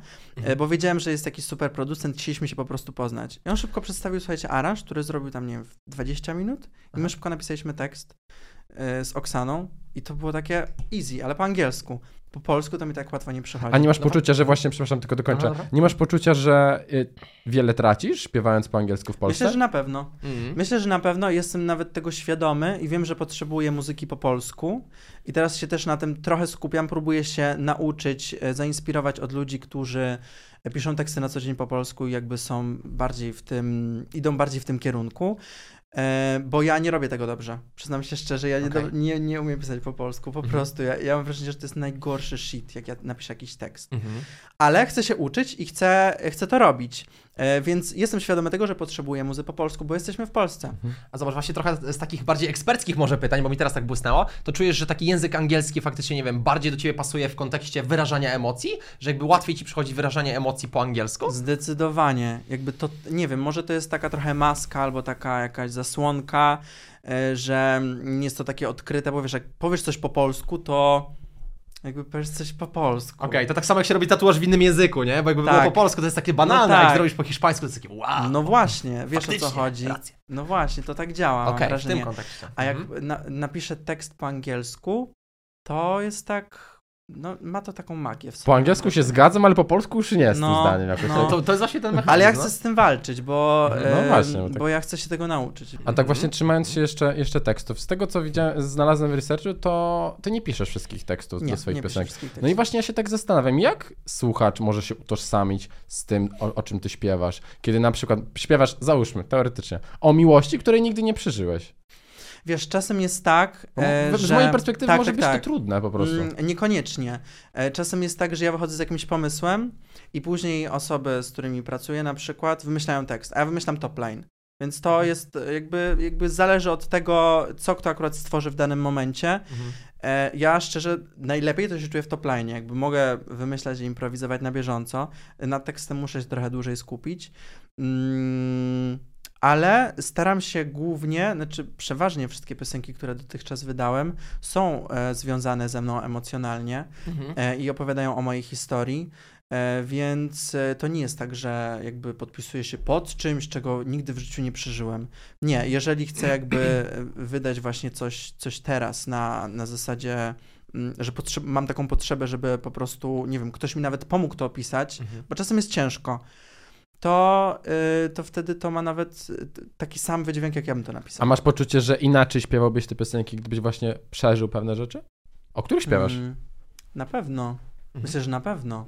bo wiedziałem, że jest taki super producent, chcieliśmy się po prostu poznać. I on szybko przedstawił, słuchajcie, aranż, który zrobił tam, nie wiem, w 20 minut i my szybko napisaliśmy tekst z Oksaną i to było takie easy, ale po angielsku. Po polsku to mi tak łatwo nie przychodzi. A nie masz poczucia, że właśnie, przepraszam, tylko dokończę, nie masz poczucia, że wiele tracisz, śpiewając po angielsku w Polsce? Myślę, że na pewno. Myślę, że na pewno. Jestem nawet tego świadomy i wiem, że potrzebuję muzyki po polsku i teraz się też na tym trochę skupiam, próbuję się nauczyć, zainspirować od ludzi, którzy piszą teksty na co dzień po polsku i jakby są bardziej w tym, idą bardziej w tym kierunku. Bo ja nie robię tego dobrze. Przyznam się szczerze, ja nie umiem pisać po polsku. Po prostu ja mam wrażenie, że to jest najgorszy shit, jak ja napiszę jakiś tekst. Ale chcę się uczyć i chcę to robić. Więc jestem świadomy tego, że potrzebuję muzy po polsku, bo jesteśmy w Polsce. A zobacz, właśnie trochę z takich bardziej eksperckich może pytań, bo mi teraz tak błysnęło, to czujesz, że taki język angielski faktycznie, nie wiem, bardziej do ciebie pasuje w kontekście wyrażania emocji? Że jakby łatwiej ci przychodzi wyrażanie emocji po angielsku? Zdecydowanie. Jakby to, nie wiem, może to jest taka trochę maska albo taka jakaś zasłonka, że nie jest to takie odkryte, bo wiesz, jak powiesz coś po polsku, to... Jakby powiesz coś po polsku. Okej, to tak samo jak się robi tatuaż w innym języku, nie? Bo jakby było po polsku, to jest takie banalne, no tak. Jak zrobisz po hiszpańsku, to jest takie wow. No właśnie, wiesz faktycznie, o co chodzi. Rację. No właśnie, to tak działa, mam wrażenie. W tym kontekście. A jak napiszę tekst po angielsku, to jest tak... No, ma to taką magię w sobie. Po angielsku się zgadzam, ale po polsku już nie z tym zdaniem. Jakoś. No. To jest właśnie ten mechanizm. Ale ja chcę z tym walczyć, bo ja chcę się tego nauczyć. A tak właśnie trzymając się jeszcze tekstów, z tego co widziałem, znalazłem w researchu, to ty nie piszesz wszystkich tekstów do swoich piosenek. No i właśnie ja się tak zastanawiam, jak słuchacz może się utożsamić z tym, o czym ty śpiewasz, kiedy na przykład śpiewasz, załóżmy, teoretycznie, o miłości, której nigdy nie przeżyłeś. Wiesz, czasem jest tak, że... Z mojej perspektywy może być to trudne po prostu. Niekoniecznie. Czasem jest tak, że ja wychodzę z jakimś pomysłem i później osoby, z którymi pracuję na przykład, wymyślają tekst, a ja wymyślam topline. Więc to jest jakby zależy od tego, co kto akurat stworzy w danym momencie. Ja szczerze najlepiej to się czuję w topline, jakby mogę wymyślać i improwizować na bieżąco. Nad tekstem muszę się trochę dłużej skupić. Ale staram się głównie, przeważnie wszystkie piosenki, które dotychczas wydałem, są związane ze mną emocjonalnie i opowiadają o mojej historii, więc to nie jest tak, że jakby podpisuję się pod czymś, czego nigdy w życiu nie przeżyłem. Nie, jeżeli chcę jakby wydać właśnie coś teraz na zasadzie, że mam taką potrzebę, żeby po prostu, nie wiem, ktoś mi nawet pomógł to opisać, bo czasem jest ciężko. To wtedy to ma nawet taki sam wydźwięk, jak ja bym to napisał. A masz poczucie, że inaczej śpiewałbyś te piosenki, gdybyś właśnie przeżył pewne rzeczy? O których śpiewasz? Na pewno. Myślę, że na pewno.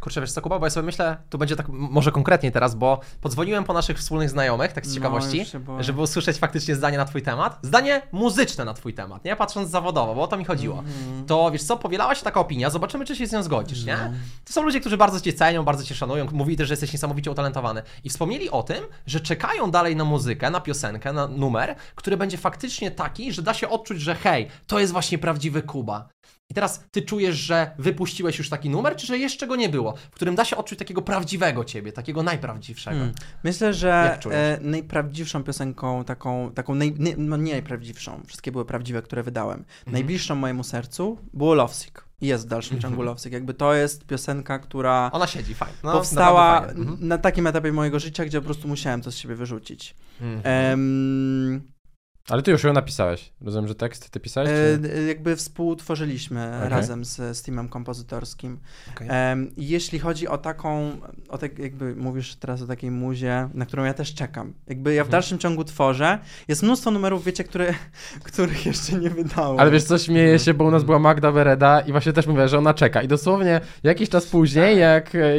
Kurczę, wiesz co, Kuba, bo ja sobie myślę, tu będzie tak może konkretniej teraz, bo podzwoniłem po naszych wspólnych znajomych, tak z ciekawości, żeby usłyszeć faktycznie zdanie na twój temat. Zdanie muzyczne na twój temat, nie? Patrząc zawodowo, bo o to mi chodziło. To wiesz co, powielała się taka opinia, zobaczymy, czy się z nią zgodzisz, nie? To są ludzie, którzy bardzo cię cenią, bardzo cię szanują, mówili też, że jesteś niesamowicie utalentowany. I wspomnieli o tym, że czekają dalej na muzykę, na piosenkę, na numer, który będzie faktycznie taki, że da się odczuć, że hej, to jest właśnie prawdziwy Kuba. I teraz ty czujesz, że wypuściłeś już taki numer, czy że jeszcze go nie było, w którym da się odczuć takiego prawdziwego ciebie, takiego najprawdziwszego? Myślę, że najprawdziwszą piosenką, nie najprawdziwszą, wszystkie były prawdziwe, które wydałem, najbliższą mojemu sercu było Lovesick. Jest w dalszym ciągu Lovesick. Jakby to jest piosenka, która... Ona siedzi, fajnie. No, powstała na takim etapie mojego życia, gdzie po prostu musiałem to z siebie wyrzucić. Ale ty już ją napisałeś. Rozumiem, że tekst ty pisałeś? Czy... Jakby współtworzyliśmy razem z teamem kompozytorskim. Jeśli chodzi o taką, o tak jakby mówisz teraz o takiej muzie, na którą ja też czekam. Jakby ja w dalszym ciągu tworzę. Jest mnóstwo numerów, wiecie, których jeszcze nie wydałem. Ale wiesz, co śmieje się, bo u nas była Magda Wereda i właśnie też mówię, że ona czeka. I dosłownie jakiś czas później,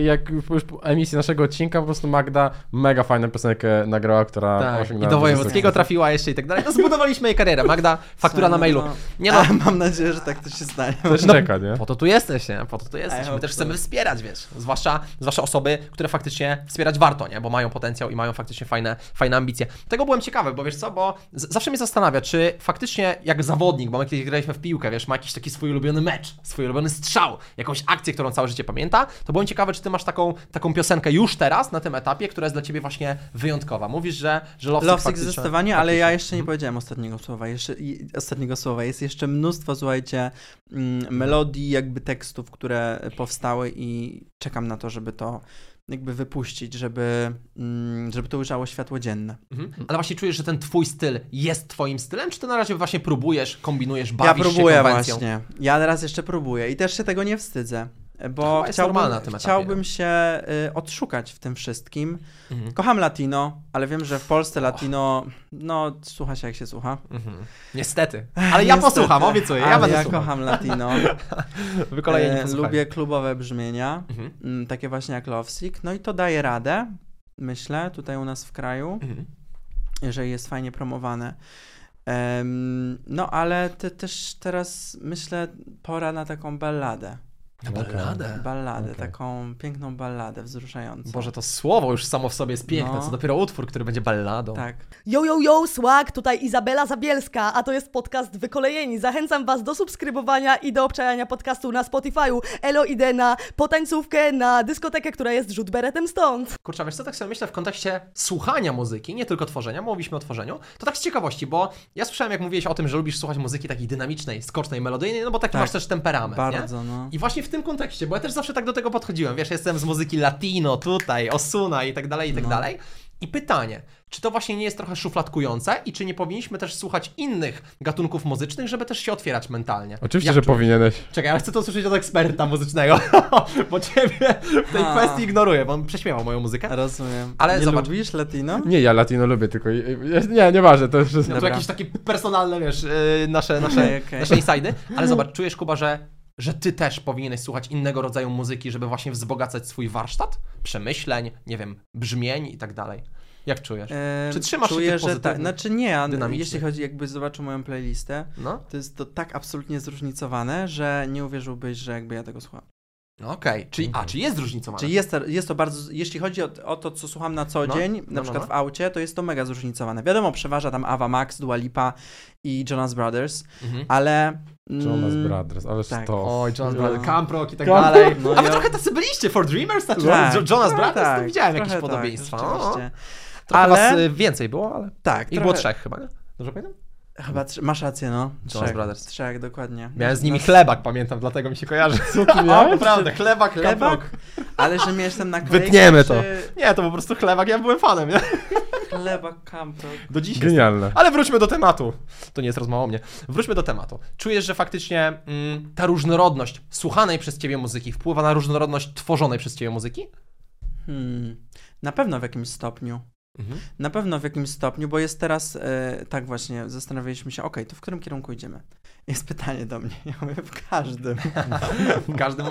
jak już po emisji naszego odcinka, po prostu Magda mega fajną piosenkę nagrała, która... Tak. I do Wojewódzkiego trafiła jeszcze i tak dalej. Zbudowaliśmy jej karierę. Magda, faktura na mailu. Nie no. Mam nadzieję, że tak to się stanie. Też czeka, nie? Po to tu jesteś, nie? Po to tu jesteś. My też chcemy wspierać, wiesz. Zwłaszcza osoby, które faktycznie wspierać warto, nie? Bo mają potencjał i mają faktycznie fajne ambicje. Tego byłem ciekawy, bo wiesz co, bo zawsze mnie zastanawia, czy faktycznie jak zawodnik, bo my kiedyś graliśmy w piłkę, wiesz, ma jakiś taki swój ulubiony mecz, swój ulubiony strzał, jakąś akcję, którą całe życie pamięta, to byłem ciekawy, czy ty masz taką piosenkę już teraz, na tym etapie, która jest dla ciebie właśnie wyjątkowa. Mówisz, że Lovesick zdecydowanie, ale ja jeszcze nie powiedziałem ostatniego słowa. Jest jeszcze mnóstwo, słuchajcie, melodii, jakby tekstów, które powstały i czekam na to, żeby to jakby wypuścić, żeby to ujrzało światło dzienne. Ale właśnie czujesz, że ten twój styl jest twoim stylem, czy ty na razie właśnie próbujesz, kombinujesz, bawisz się konwencją? Ja próbuję właśnie. Ja teraz jeszcze próbuję i też się tego nie wstydzę. Bo chciałbym się odszukać w tym wszystkim. Mhm. Kocham latino, ale wiem, że w Polsce latino, no słucha się jak się słucha. Mhm. Niestety. Ale ja posłucham, obiecuję. Ja kocham latino. Wykolejeni lubię klubowe brzmienia, takie właśnie jak Lovesick. No i to daje radę, myślę, tutaj u nas w kraju, jeżeli jest fajnie promowane. No ale też teraz myślę, pora na taką balladę. Balladę, taką piękną balladę, wzruszającą. Boże, to słowo już samo w sobie jest piękne, no. Co dopiero utwór, który będzie balladą. Tak. Yo, Słag, tutaj Izabela Zabielska, a to jest podcast Wykolejeni. Zachęcam was do subskrybowania i do obczajania podcastu na Spotify'u. Elo, idę na potańcówkę, na dyskotekę, która jest rzut beretem stąd. Kurczę, wiesz co, tak sobie myślę w kontekście słuchania muzyki, nie tylko tworzenia, mówiliśmy o tworzeniu, to tak z ciekawości, bo ja słyszałem, jak mówiłeś o tym, że lubisz słuchać muzyki takiej dynamicznej, skocznej, melodyjnej, no bo taki masz też temperament, bardzo, nie? No. I właśnie w tym kontekście, bo ja też zawsze tak do tego podchodziłem, wiesz, jestem z muzyki latino, tutaj, Osuna i tak dalej, i pytanie, czy to właśnie nie jest trochę szufladkujące i czy nie powinniśmy też słuchać innych gatunków muzycznych, żeby też się otwierać mentalnie? Oczywiście, że powinieneś. Czekaj, ale chcę to usłyszeć od eksperta muzycznego, bo ciebie w tej kwestii ignoruję, bo on prześmiewał moją muzykę. Rozumiem. Ale nie lubisz latino? Nie, ja latino lubię, tylko... Nie, nieważne, to już... No to jakieś takie personalne, wiesz, nasze insidy, ale zobacz, czujesz, Kuba, że ty też powinieneś słuchać innego rodzaju muzyki, żeby właśnie wzbogacać swój warsztat, przemyśleń, nie wiem, brzmień i tak dalej. Jak czujesz? Czy trzymasz się tych pozytywnych? Znaczy nie, jeśli chodzi, jakby zobaczył moją playlistę, to jest to tak absolutnie zróżnicowane, że nie uwierzyłbyś, że jakby ja tego słucham. Okej, czyli jest zróżnicowane? Czyli jest to bardzo, jeśli chodzi o to, co słucham na co dzień, na przykład w aucie, to jest to mega zróżnicowane. Wiadomo, przeważa tam Ava Max, Dua Lipa i Jonas Brothers, ale... Jonas Brothers, ale tak. Oj, Jonas Brothers, Camp Rock i tak dalej. No, a wy trochę tacy byliście, 4Dreamers, znaczy Jonas Brothers, to widziałem jakieś podobieństwa. Tak, trochę was więcej było, ale tak. I było 3 chyba, nie? Dobrze pamiętam? Chyba masz rację, no. Jonas Brothers. 3, dokładnie. Miałem z nimi chlebak, pamiętam, dlatego mi się kojarzy. Co ty miałeś? Naprawdę, chlebak. Ale że miałeś tam naklejkę. Wytniemy to. Nie, to po prostu chlebak, ja byłem fanem, nie? Chlebak, Camp Rock. Do dziś. Genialne. Ale wróćmy do tematu. To nie jest rozmowa o mnie. Wróćmy do tematu. Czujesz, że faktycznie ta różnorodność słuchanej przez ciebie muzyki wpływa na różnorodność tworzonej przez ciebie muzyki? Na pewno w jakimś stopniu. Na pewno w jakimś stopniu, bo jest teraz, tak właśnie, zastanawialiśmy się, to w którym kierunku idziemy? Jest pytanie do mnie, ja mówię, w każdym. W każdym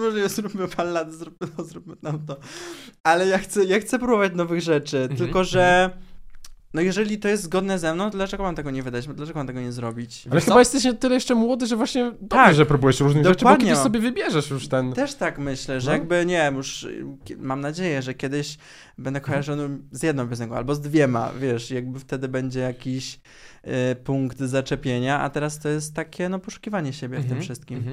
możliwym, zróbmy balladę, zróbmy nam to. Ale ja chcę próbować nowych rzeczy, tylko że... No jeżeli to jest zgodne ze mną, to dlaczego mam tego nie wydać? Dlaczego mam tego nie zrobić? Ale chyba jesteś na tyle jeszcze młody, że właśnie dobrze, że próbujesz różnych rzeczy, bo kiedyś sobie wybierzesz już ten... Też tak myślę, że jakby, nie wiem, już mam nadzieję, że kiedyś będę kojarzony z jedną piosenką albo z dwiema, wiesz, jakby wtedy będzie jakiś punkt zaczepienia, a teraz to jest takie, poszukiwanie siebie w tym wszystkim.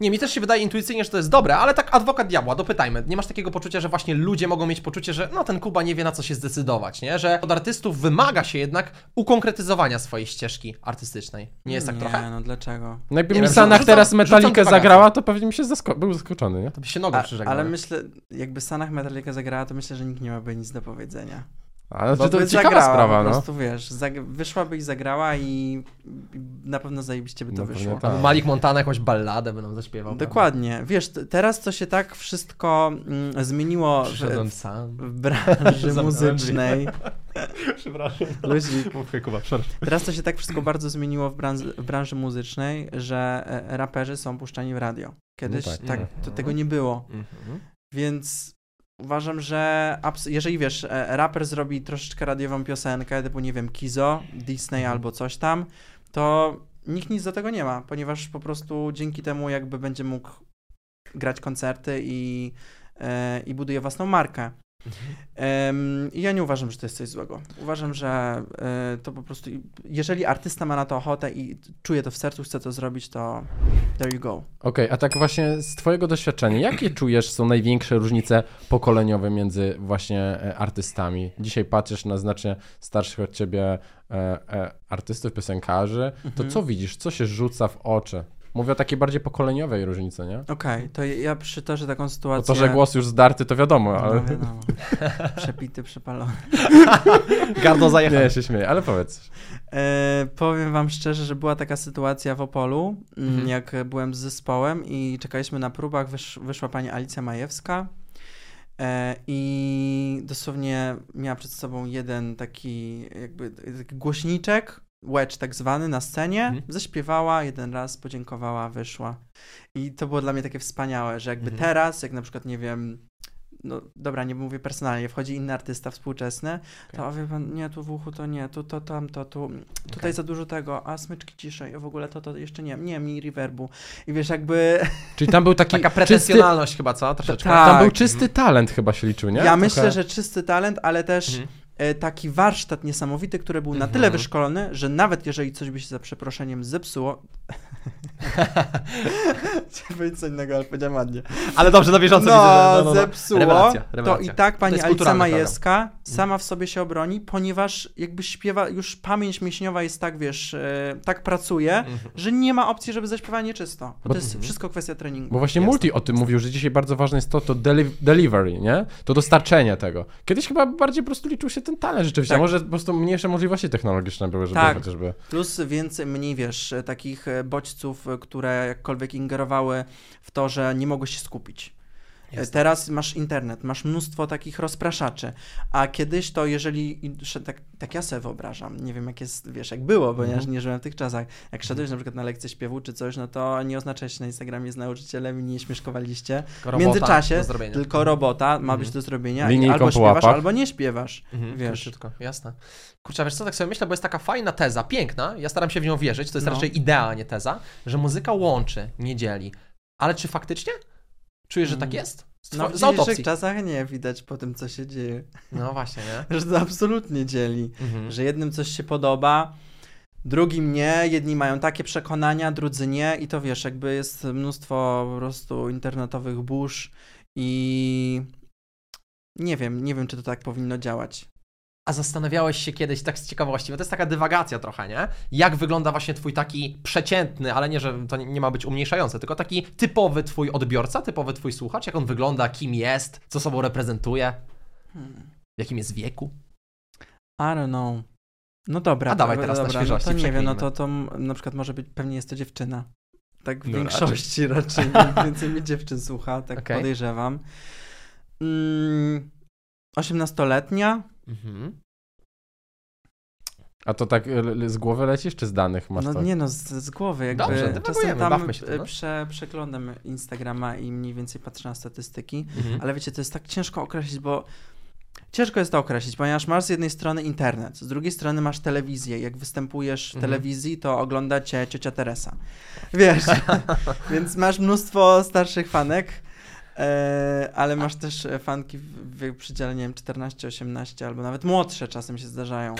Nie, mi też się wydaje intuicyjnie, że to jest dobre, ale tak adwokat diabła, dopytajmy. Nie masz takiego poczucia, że właśnie ludzie mogą mieć poczucie, że ten Kuba nie wie, na co się zdecydować, nie? Że od artystów wymaga się jednak ukonkretyzowania swojej ścieżki artystycznej. Nie jest tak trochę? Nie, dlaczego? No jakby mi Sanach teraz Metalikę zagrała, to pewnie mi się był zaskoczony, nie? To by się nogą przyżegnał. Ale myślę, jakby Sanach Metalikę zagrała, to myślę, że nikt nie miałby nic do powiedzenia. Ale to ciekawa zagrała, sprawa, no. Po prostu, wiesz, wyszłabyś, zagrała i na pewno zajebiście by to wyszło. Tak. Malik Montana jakąś balladę by nam zaśpiewał. Dokładnie. Prawda? Wiesz, teraz to się tak wszystko zmieniło w branży muzycznej. Przepraszam. Teraz to się tak wszystko bardzo zmieniło w branży muzycznej, że raperzy są puszczani w radio. Kiedyś no tak, to tego nie było. Więc... Uważam, że jeżeli wiesz, raper zrobi troszeczkę radiową piosenkę, typu nie wiem, Kizo, Disney albo coś tam, to nikt nic do tego nie ma, ponieważ po prostu dzięki temu jakby będzie mógł grać koncerty i buduje własną markę. I ja nie uważam, że to jest coś złego. Uważam, że to po prostu, jeżeli artysta ma na to ochotę i czuje to w sercu, chce to zrobić, to there you go. Okej, a tak właśnie z twojego doświadczenia, jakie czujesz są największe różnice pokoleniowe między właśnie artystami? Dzisiaj patrzysz na znacznie starszych od ciebie artystów, piosenkarzy, to co widzisz, co się rzuca w oczy? Mówię o takiej bardziej pokoleniowej różnicy, nie? Okej, to ja przytoczę taką sytuację... Bo to, że głos już zdarty, to wiadomo, ale... No wiadomo. Przepity, przepalony. Gardło zajechane. Nie, się śmieję, ale powiedz. Powiem wam szczerze, że była taka sytuacja w Opolu, jak byłem z zespołem i czekaliśmy na próbach, wyszła pani Alicja Majewska i dosłownie miała przed sobą jeden taki jakby taki głośniczek, łecz tak zwany na scenie, zaśpiewała jeden raz, podziękowała, wyszła. I to było dla mnie takie wspaniałe, że jakby teraz, jak na przykład, nie wiem, no dobra, nie mówię personalnie, wchodzi inny artysta współczesny, to wie pan, nie, tu w uchu to nie, tu to tam, to tu, tutaj za dużo tego, a smyczki ciszej, w ogóle to jeszcze nie, mniej rewerbu. I wiesz, jakby... Czyli tam był taka pretensjonalność czysty... chyba, co? Troszeczkę. Tak. Tam był czysty talent chyba się liczył, nie? Ja myślę, że czysty talent, ale też... taki warsztat niesamowity, który był na tyle wyszkolony, że nawet jeżeli coś by się za przeproszeniem zepsuło... Chciałem powiedzieć co innego, ale powiedziałem ładnie. Ale dobrze, na bieżąco widzę, że... No, zepsuło, rewelacja. To i tak pani Alicja Majewska sama w sobie się obroni, ponieważ jakby śpiewa, już pamięć mięśniowa jest tak, wiesz, tak pracuje, że nie ma opcji, żeby zaśpiewała nieczysto. Bo to jest wszystko kwestia treningu. Bo właśnie Multi o tym mówił, że dzisiaj bardzo ważne jest to delivery, nie? To dostarczenie tego. Kiedyś chyba bardziej po prostu liczył się ten talent rzeczywiście, tak. Może po prostu mniejsze możliwości technologiczne były, żeby chociażby... Plus więcej, mniej wiesz, takich bodźców, które jakkolwiek ingerowały w to, że nie mogłeś się skupić. Teraz masz internet, masz mnóstwo takich rozpraszaczy, a kiedyś to jeżeli, tak ja sobie wyobrażam, nie wiem jak jest, wiesz, jak było, ponieważ nie żyłem w tych czasach, jak szedłeś na przykład na lekcję śpiewu czy coś, no to nie oznaczałeś na Instagramie z nauczycielem i nie śmieszkowaliście. W międzyczasie tylko robota ma być do zrobienia i albo śpiewasz, albo nie śpiewasz, wiesz. Króciutko. Jasne. Kurczę, wiesz co, tak sobie myślę, bo jest taka fajna teza, piękna, ja staram się w nią wierzyć, to jest raczej idea, a nie teza, że muzyka łączy, nie dzieli. Ale czy faktycznie? Czujesz, że tak jest? W dzisiejszych czasach nie widać po tym, co się dzieje. No właśnie, nie? Że to absolutnie dzieli. Że jednym coś się podoba, drugim nie, jedni mają takie przekonania, drudzy nie i to wiesz, jakby jest mnóstwo po prostu internetowych burz i nie wiem, czy to tak powinno działać. A zastanawiałeś się kiedyś, tak z ciekawości, bo to jest taka dywagacja trochę, nie? Jak wygląda właśnie twój taki przeciętny, ale nie, że to nie ma być umniejszające, tylko taki typowy twój odbiorca, typowy twój słuchacz, jak on wygląda, kim jest, co sobą reprezentuje, w jakim jest wieku? I don't know. No dobra. A dawaj teraz dobra, na świeżości. No to nie wiem, to na przykład może być, pewnie jest to dziewczyna. Tak w większości raczej więcej mi dziewczyn słucha, tak podejrzewam. 18-letnia. A to tak z głowy lecisz, czy z danych masz? No tak? Nie no, z głowy jakby. Dobrze, czasem tam się, no? Przeglądam Instagrama i mniej więcej patrzę na statystyki, ale wiecie, to jest tak ciężko określić, bo ciężko jest to określić, ponieważ masz z jednej strony internet, z drugiej strony masz telewizję. Jak występujesz w telewizji, to ogląda cię ciocia Teresa. Wiesz, więc masz mnóstwo starszych fanek. Ale masz też fanki w przedziale, nie wiem, 14, 18 albo nawet młodsze czasem się zdarzają.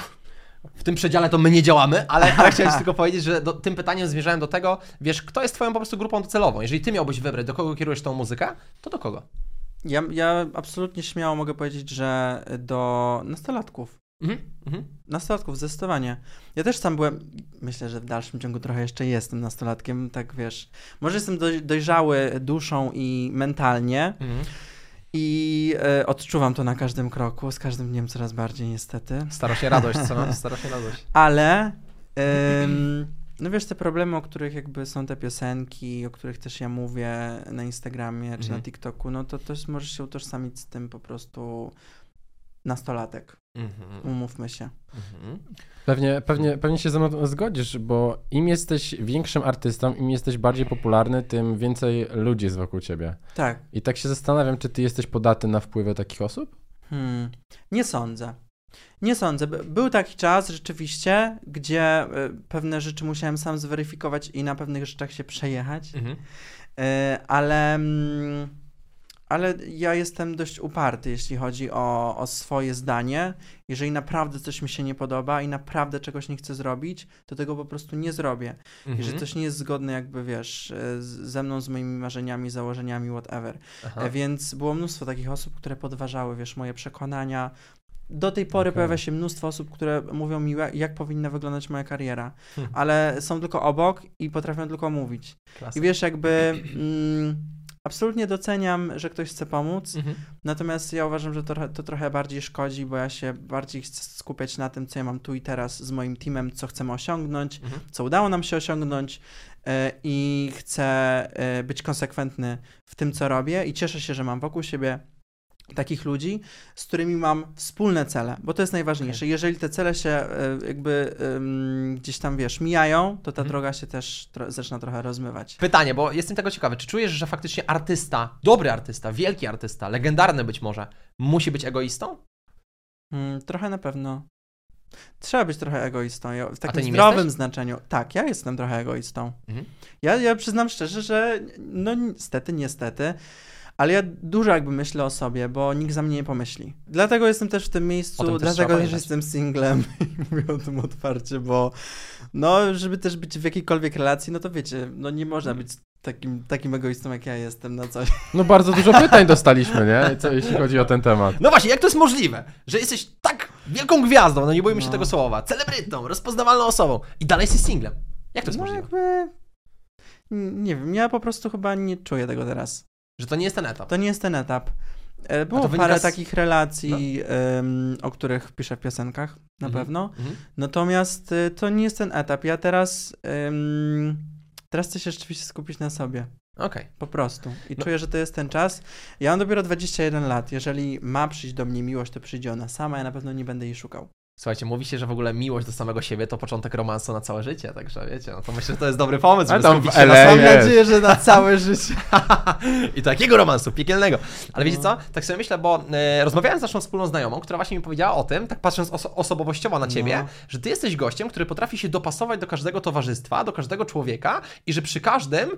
W tym przedziale to my nie działamy, ale chciałem ci tylko powiedzieć, że tym pytaniem zmierzałem do tego, wiesz, kto jest twoją po prostu grupą docelową. Jeżeli ty miałbyś wybrać, do kogo kierujesz tą muzykę, to do kogo? Ja absolutnie śmiało mogę powiedzieć, że do nastolatków. Nastolatków, zdecydowanie. Ja też sam byłem, myślę, że w dalszym ciągu trochę jeszcze jestem nastolatkiem, tak wiesz. Może jestem dojrzały duszą i mentalnie I odczuwam to na każdym kroku, z każdym dniem coraz bardziej niestety. Stara się radość, co? Stara się radość. Ale no wiesz, te problemy, o których jakby są te piosenki, o których też ja mówię na Instagramie czy na TikToku, no to też możesz się utożsamić z tym po prostu nastolatek. Umówmy się. Pewnie się ze mną zgodzisz, bo im jesteś większym artystą, im jesteś bardziej popularny, tym więcej ludzi jest wokół ciebie. Tak. I tak się zastanawiam, czy ty jesteś podatny na wpływy takich osób? Nie sądzę. Nie sądzę. Był taki czas rzeczywiście, gdzie pewne rzeczy musiałem sam zweryfikować i na pewnych rzeczach się przejechać, ale ja jestem dość uparty, jeśli chodzi o swoje zdanie. Jeżeli naprawdę coś mi się nie podoba i naprawdę czegoś nie chcę zrobić, to tego po prostu nie zrobię. Jeżeli coś nie jest zgodne jakby, wiesz, ze mną, z moimi marzeniami, założeniami, whatever. Więc było mnóstwo takich osób, które podważały, wiesz, moje przekonania. Do tej pory pojawia się mnóstwo osób, które mówią mi, jak powinna wyglądać moja kariera, ale są tylko obok i potrafią tylko mówić. Klasyk. I wiesz, jakby... absolutnie doceniam, że ktoś chce pomóc, natomiast ja uważam, że to trochę bardziej szkodzi, bo ja się bardziej chcę skupiać na tym, co ja mam tu i teraz z moim teamem, co chcemy osiągnąć, co udało nam się osiągnąć i chcę być konsekwentny w tym, co robię i cieszę się, że mam wokół siebie takich ludzi, z którymi mam wspólne cele, bo to jest najważniejsze. Jeżeli te cele się jakby gdzieś tam, wiesz, mijają, to ta droga się też zaczyna trochę rozmywać. Pytanie, bo jestem tego ciekawy. Czy czujesz, że faktycznie artysta, dobry artysta, wielki artysta, legendarny być może, musi być egoistą? Trochę na pewno. Trzeba być trochę egoistą. Ja, w takim zdrowym znaczeniu. Tak, ja jestem trochę egoistą. Ja przyznam szczerze, że no niestety, ale ja dużo jakby myślę o sobie, bo nikt za mnie nie pomyśli. Dlatego jestem też w tym miejscu, dlatego też jestem singlem i mówię o tym otwarcie, bo no, żeby też być w jakiejkolwiek relacji, no to wiecie, no nie można być takim egoistą, jak ja jestem na coś. No bardzo dużo pytań dostaliśmy, nie? Jeśli chodzi o ten temat. No właśnie, jak to jest możliwe, że jesteś tak wielką gwiazdą, no nie boimy się tego słowa, celebrytą, rozpoznawalną osobą i dalej jesteś singlem. Jak to jest możliwe? Jakby... Nie wiem, ja po prostu chyba nie czuję tego teraz. Że to nie jest ten etap. To nie jest ten etap. Było parę takich relacji, o których piszę w piosenkach, na pewno. Natomiast to nie jest ten etap. Ja teraz chcę się rzeczywiście skupić na sobie. Okej. Po prostu. I czuję, że to jest ten czas. Ja mam dopiero 21 lat. Jeżeli ma przyjść do mnie miłość, to przyjdzie ona sama. Ja na pewno nie będę jej szukał. Słuchajcie, mówi się, że w ogóle miłość do samego siebie to początek romansu na całe życie, także wiecie, no to myślę, że to jest dobry pomysł, żeby skupić się na sobie. Mam nadzieję, że na całe życie. I takiego romansu, piekielnego. Ale wiecie co, tak sobie myślę, bo rozmawiałem z naszą wspólną znajomą, która właśnie mi powiedziała o tym, tak patrząc osobowościowo na ciebie, że ty jesteś gościem, który potrafi się dopasować do każdego towarzystwa, do każdego człowieka i że przy każdym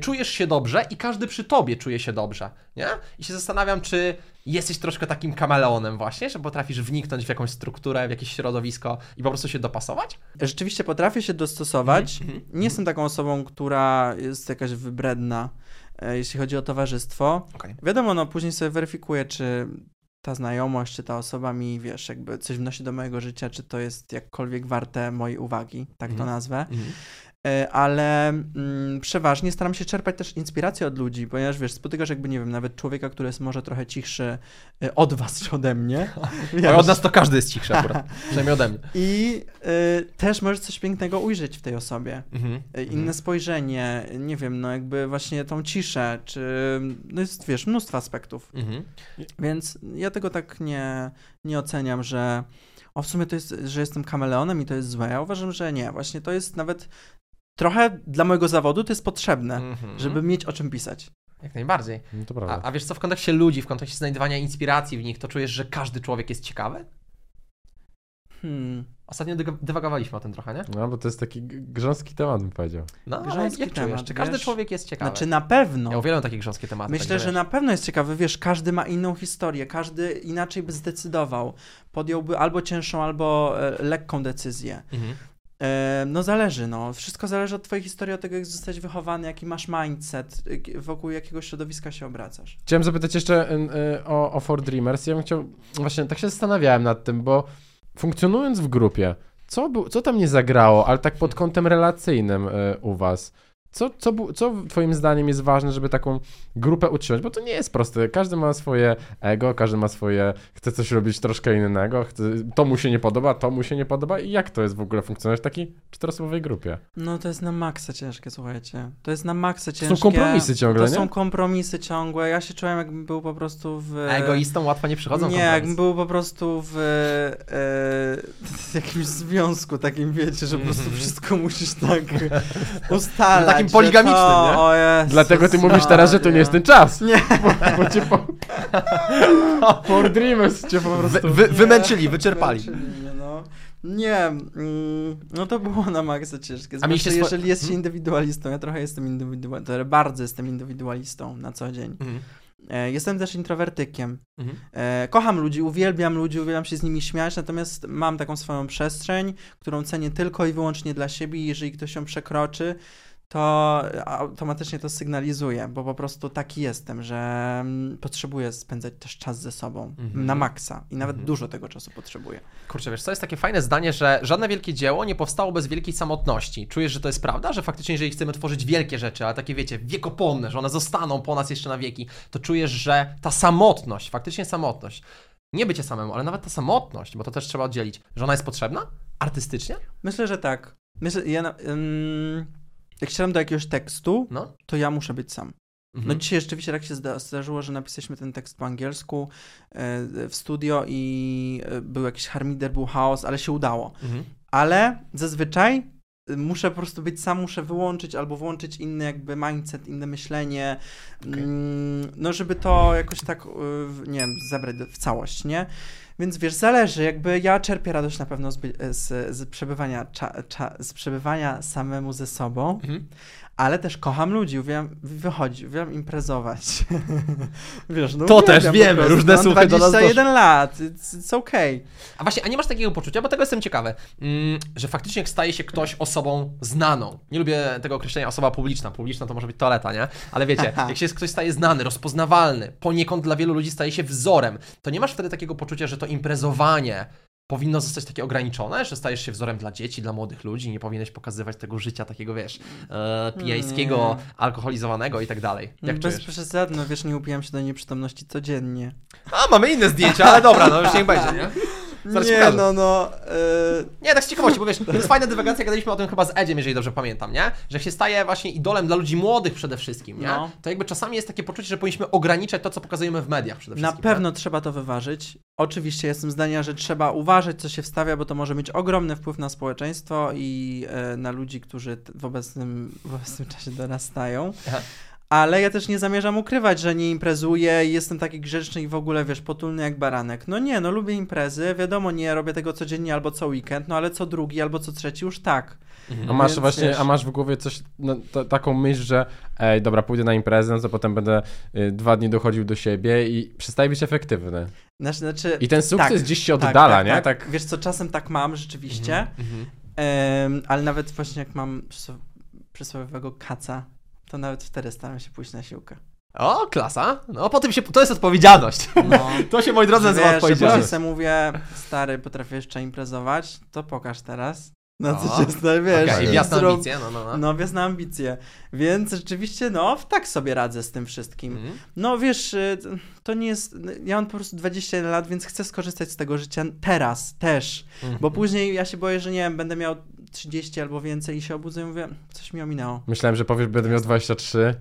czujesz się dobrze i każdy przy tobie czuje się dobrze, nie? I się zastanawiam, czy... Jesteś troszkę takim kameleonem właśnie, że potrafisz wniknąć w jakąś strukturę, w jakieś środowisko i po prostu się dopasować? Rzeczywiście potrafię się dostosować. Nie jestem taką osobą, która jest jakaś wybredna, jeśli chodzi o towarzystwo. Wiadomo, no później sobie weryfikuję, czy ta znajomość, czy ta osoba mi, wiesz, jakby coś wnosi do mojego życia, czy to jest jakkolwiek warte mojej uwagi, tak to nazwę. Ale przeważnie staram się czerpać też inspirację od ludzi, ponieważ wiesz, spotykasz jakby, nie wiem, nawet człowieka, który jest może trochę cichszy od was czy ode mnie. Ale od nas to każdy jest cichszy akurat, przynajmniej ode mnie. I też możesz coś pięknego ujrzeć w tej osobie. Inne spojrzenie, nie wiem, no jakby właśnie tą ciszę, czy no jest, wiesz, mnóstwo aspektów. Więc ja tego tak nie oceniam, że w sumie to jest, że jestem kameleonem i to jest złe. Ja uważam, że nie. Właśnie to jest nawet trochę dla mojego zawodu to jest potrzebne, żeby mieć o czym pisać. Jak najbardziej. No to prawda. A wiesz co, w kontekście ludzi, w kontekście znajdowania inspiracji w nich, to czujesz, że każdy człowiek jest ciekawy? Ostatnio dywagowaliśmy o tym trochę, nie? No, bo to jest taki grząski temat, bym powiedział. No, grząski jak temat, czujesz? Czy każdy człowiek jest ciekawy? Znaczy na pewno. Ja uwielbiam takie grząskie tematy. Myślę, że na pewno jest ciekawy, wiesz, każdy ma inną historię, każdy inaczej by zdecydował. Podjąłby albo cięższą, albo lekką decyzję. No zależy, no. Wszystko zależy od twojej historii, od tego, jak zostałeś wychowany, jaki masz mindset, wokół jakiego środowiska się obracasz. Chciałem zapytać jeszcze o 4Dreamers. Ja bym chciał, właśnie tak się zastanawiałem nad tym, bo funkcjonując w grupie, co tam nie zagrało, ale tak pod kątem relacyjnym u was? Co twoim zdaniem jest ważne, żeby taką grupę utrzymać? Bo to nie jest proste. Każdy ma swoje ego, każdy ma swoje... Chce coś robić troszkę innego, to mu się nie podoba, to mu się nie podoba. I jak to jest w ogóle funkcjonować w takiej czteroosobowej grupie? No to jest na maksa ciężkie, słuchajcie. To jest na maksa ciężkie. To są kompromisy ciągle, nie? To są kompromisy ciągłe. Ja się czułem, jakbym był po prostu w... A egoistom łatwo nie przychodzą kompromisy. Nie, jakbym był po prostu w jakimś związku takim, wiecie, że po prostu wszystko musisz tak ustalać. Takim poligamicznym, to... nie? O Jezus, dlatego ty mówisz teraz, że to nie jest ten czas. Nie. Bo cię po... 4Dreamers cię po prostu... Wymęczyli, wyczerpali. Nie, no to było na maksa ciężkie. Zwłaszcza jeżeli jest się indywidualistą, ja trochę jestem indywidualistą, ale bardzo jestem indywidualistą na co dzień. Jestem też introwertykiem. Kocham ludzi, uwielbiam się z nimi śmiać, natomiast mam taką swoją przestrzeń, którą cenię tylko i wyłącznie dla siebie i jeżeli ktoś ją przekroczy, to automatycznie to sygnalizuję, bo po prostu taki jestem, że potrzebuję spędzać też czas ze sobą na maksa i nawet dużo tego czasu potrzebuję. Kurczę, wiesz, to jest takie fajne zdanie, że żadne wielkie dzieło nie powstało bez wielkiej samotności. Czujesz, że to jest prawda, że faktycznie jeżeli chcemy tworzyć wielkie rzeczy, ale takie wiecie, wiekopomne, że one zostaną po nas jeszcze na wieki, to czujesz, że ta samotność, faktycznie samotność, nie bycie samemu, ale nawet ta samotność, bo to też trzeba oddzielić, że ona jest potrzebna artystycznie? Myślę, że tak. Jak siadam do jakiegoś tekstu, to ja muszę być sam. No dzisiaj rzeczywiście tak się zdarzyło, że napisaliśmy ten tekst po angielsku w studio i był jakiś harmider, był chaos, ale się udało. Ale zazwyczaj muszę po prostu być sam, muszę wyłączyć albo włączyć inny jakby mindset, inne myślenie, no żeby to jakoś tak, nie wiem, zabrać w całość, nie? Więc wiesz, zależy, jakby ja czerpię radość na pewno z przebywania samemu ze sobą, ale też kocham ludzi, uwielbiam imprezować. Wiesz, no to też wiemy, różne słuchy do nas doszły. 21 lat, it's okay. A właśnie, a nie masz takiego poczucia, bo tego jestem ciekawy, że faktycznie staje się ktoś osobą znaną. Nie lubię tego określenia osoba publiczna, publiczna to może być toaleta, nie? Ale wiecie, jak się ktoś staje znany, rozpoznawalny, poniekąd dla wielu ludzi staje się wzorem, to nie masz wtedy takiego poczucia, że to imprezowanie powinno zostać takie ograniczone, że stajesz się wzorem dla dzieci, dla młodych ludzi, nie powinieneś pokazywać tego życia takiego, wiesz, pijackiego, alkoholizowanego i tak dalej. Jak czujesz? Bez przesady, no wiesz, nie upijam się do nieprzytomności codziennie. A, mamy inne zdjęcia, ale dobra, no już niech będzie, nie? Zaraz nie, no. Nie, tak z ciekawości, bo wiesz, to jest fajna dywagacja, gadaliśmy o tym chyba z Edziem, jeżeli dobrze pamiętam, nie? Że się staje właśnie idolem dla ludzi młodych przede wszystkim, nie? No. To jakby czasami jest takie poczucie, że powinniśmy ograniczać to, co pokazujemy w mediach przede wszystkim. Na pewno trzeba to wyważyć. Oczywiście jestem zdania, że trzeba uważać, co się wstawia, bo to może mieć ogromny wpływ na społeczeństwo i na ludzi, którzy w obecnym czasie dorastają. Ale ja też nie zamierzam ukrywać, że nie imprezuję i jestem taki grzeczny i w ogóle, wiesz, potulny jak baranek. No nie, no lubię imprezy, wiadomo, nie robię tego codziennie albo co weekend, no ale co drugi albo co trzeci już tak. A masz więc, właśnie, wiesz, a masz w głowie coś, no, taką myśl, że ej, dobra, pójdę na imprezę, no to potem będę 2 dni dochodził do siebie i przestaje być efektywny. Znaczy, i ten sukces gdzieś się oddala, nie? Tak. Wiesz co, czasem tak mam rzeczywiście, ale nawet właśnie jak mam przysłowiowego kaca, to nawet wtedy staram się pójść na siłkę. O, klasa. No po tym się, to jest odpowiedzialność. No. To się, moi drodzy, nazywa odpowiedzialność. Ja sobie mówię, stary, potrafię jeszcze imprezować, to pokaż teraz. No co się stary, wiesz. Okay. Wjazd na ambicje, No wjazd na ambicje. Więc rzeczywiście, no tak sobie radzę z tym wszystkim. No wiesz, to nie jest, ja mam po prostu 21 lat, więc chcę skorzystać z tego życia teraz też. Bo później ja się boję, że nie wiem, będę miał 30 albo więcej i się obudzę i mówię, coś mi ominęło. Myślałem, że powiesz, będę miał 23.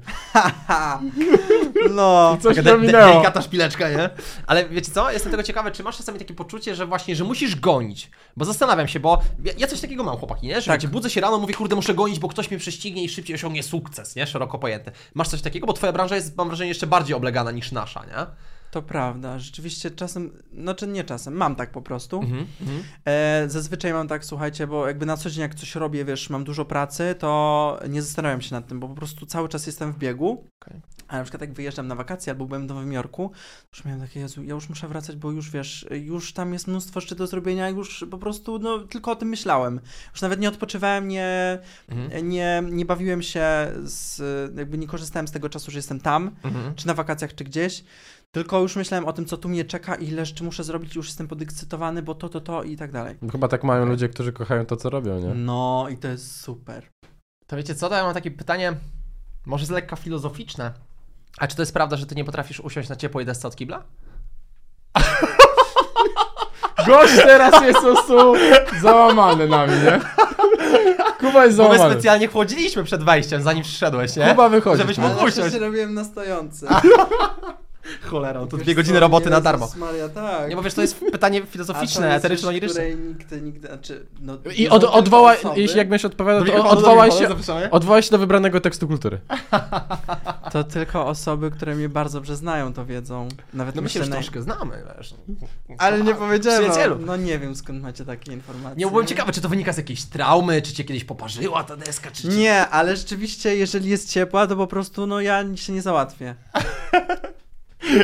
No. Coś mi ominęło. Delikatna szpileczka, nie? Ale wiecie co, jestem tego ciekawy, czy masz czasami takie poczucie, że właśnie, że musisz gonić. Bo zastanawiam się, bo ja coś takiego mam, chłopaki, nie? Że wiecie, budzę się rano, mówię, kurde, muszę gonić, bo ktoś mnie prześcignie i szybciej osiągnie sukces, nie? Szeroko pojęty. Masz coś takiego? Bo twoja branża jest, mam wrażenie, jeszcze bardziej oblegana niż nasza, nie? To prawda, rzeczywiście czasem, znaczy nie czasem, mam tak po prostu. Zazwyczaj mam tak, słuchajcie, bo jakby na co dzień jak coś robię, wiesz, mam dużo pracy, to nie zastanawiam się nad tym, bo po prostu cały czas jestem w biegu. A na przykład jak wyjeżdżam na wakacje albo byłem w Nowym Jorku, już miałem takie, Jezu, ja już muszę wracać, bo już wiesz, już tam jest mnóstwo rzeczy do zrobienia, już po prostu, no tylko o tym myślałem. Już nawet nie odpoczywałem, nie bawiłem się, jakby nie korzystałem z tego czasu, że jestem tam, czy na wakacjach, czy gdzieś. Tylko już myślałem o tym, co tu mnie czeka, ile jeszcze muszę zrobić, już jestem podekscytowany, bo to i tak dalej. Chyba tak mają ludzie, którzy kochają to, co robią, nie? No i to jest super. To wiecie co, to ja mam takie pytanie, może jest lekko filozoficzne. A czy to jest prawda, że ty nie potrafisz usiąść na ciepłej desce od kibla? Gość teraz jest załamany na mnie. Kuba jest załamany. Bo my specjalnie chłodziliśmy przed wejściem, zanim przyszedłeś, nie? Kuba wychodzi. Żebyś mógł usiąść. Ja się robiłem na stojący. Cholera, to 2 godziny roboty na darmo. Maria, tak. Nie, bo wiesz, to jest pytanie filozoficzne, eteryczno-liryczne. I odwołaj, jeśli jak będziesz odpowiadał, to odwołaj się do wybranego tekstu kultury. To tylko osoby, które mnie bardzo dobrze znają, to wiedzą. Nawet no my się już troszkę znamy, wiesz. Ale nie powiedziałem. No nie wiem, skąd macie takie informacje. Nie, byłem ciekawy, czy to wynika z jakiejś traumy, czy cię kiedyś poparzyła ta deska, czy... Nie, ale rzeczywiście, jeżeli jest ciepła, to po prostu, no ja się nie załatwię.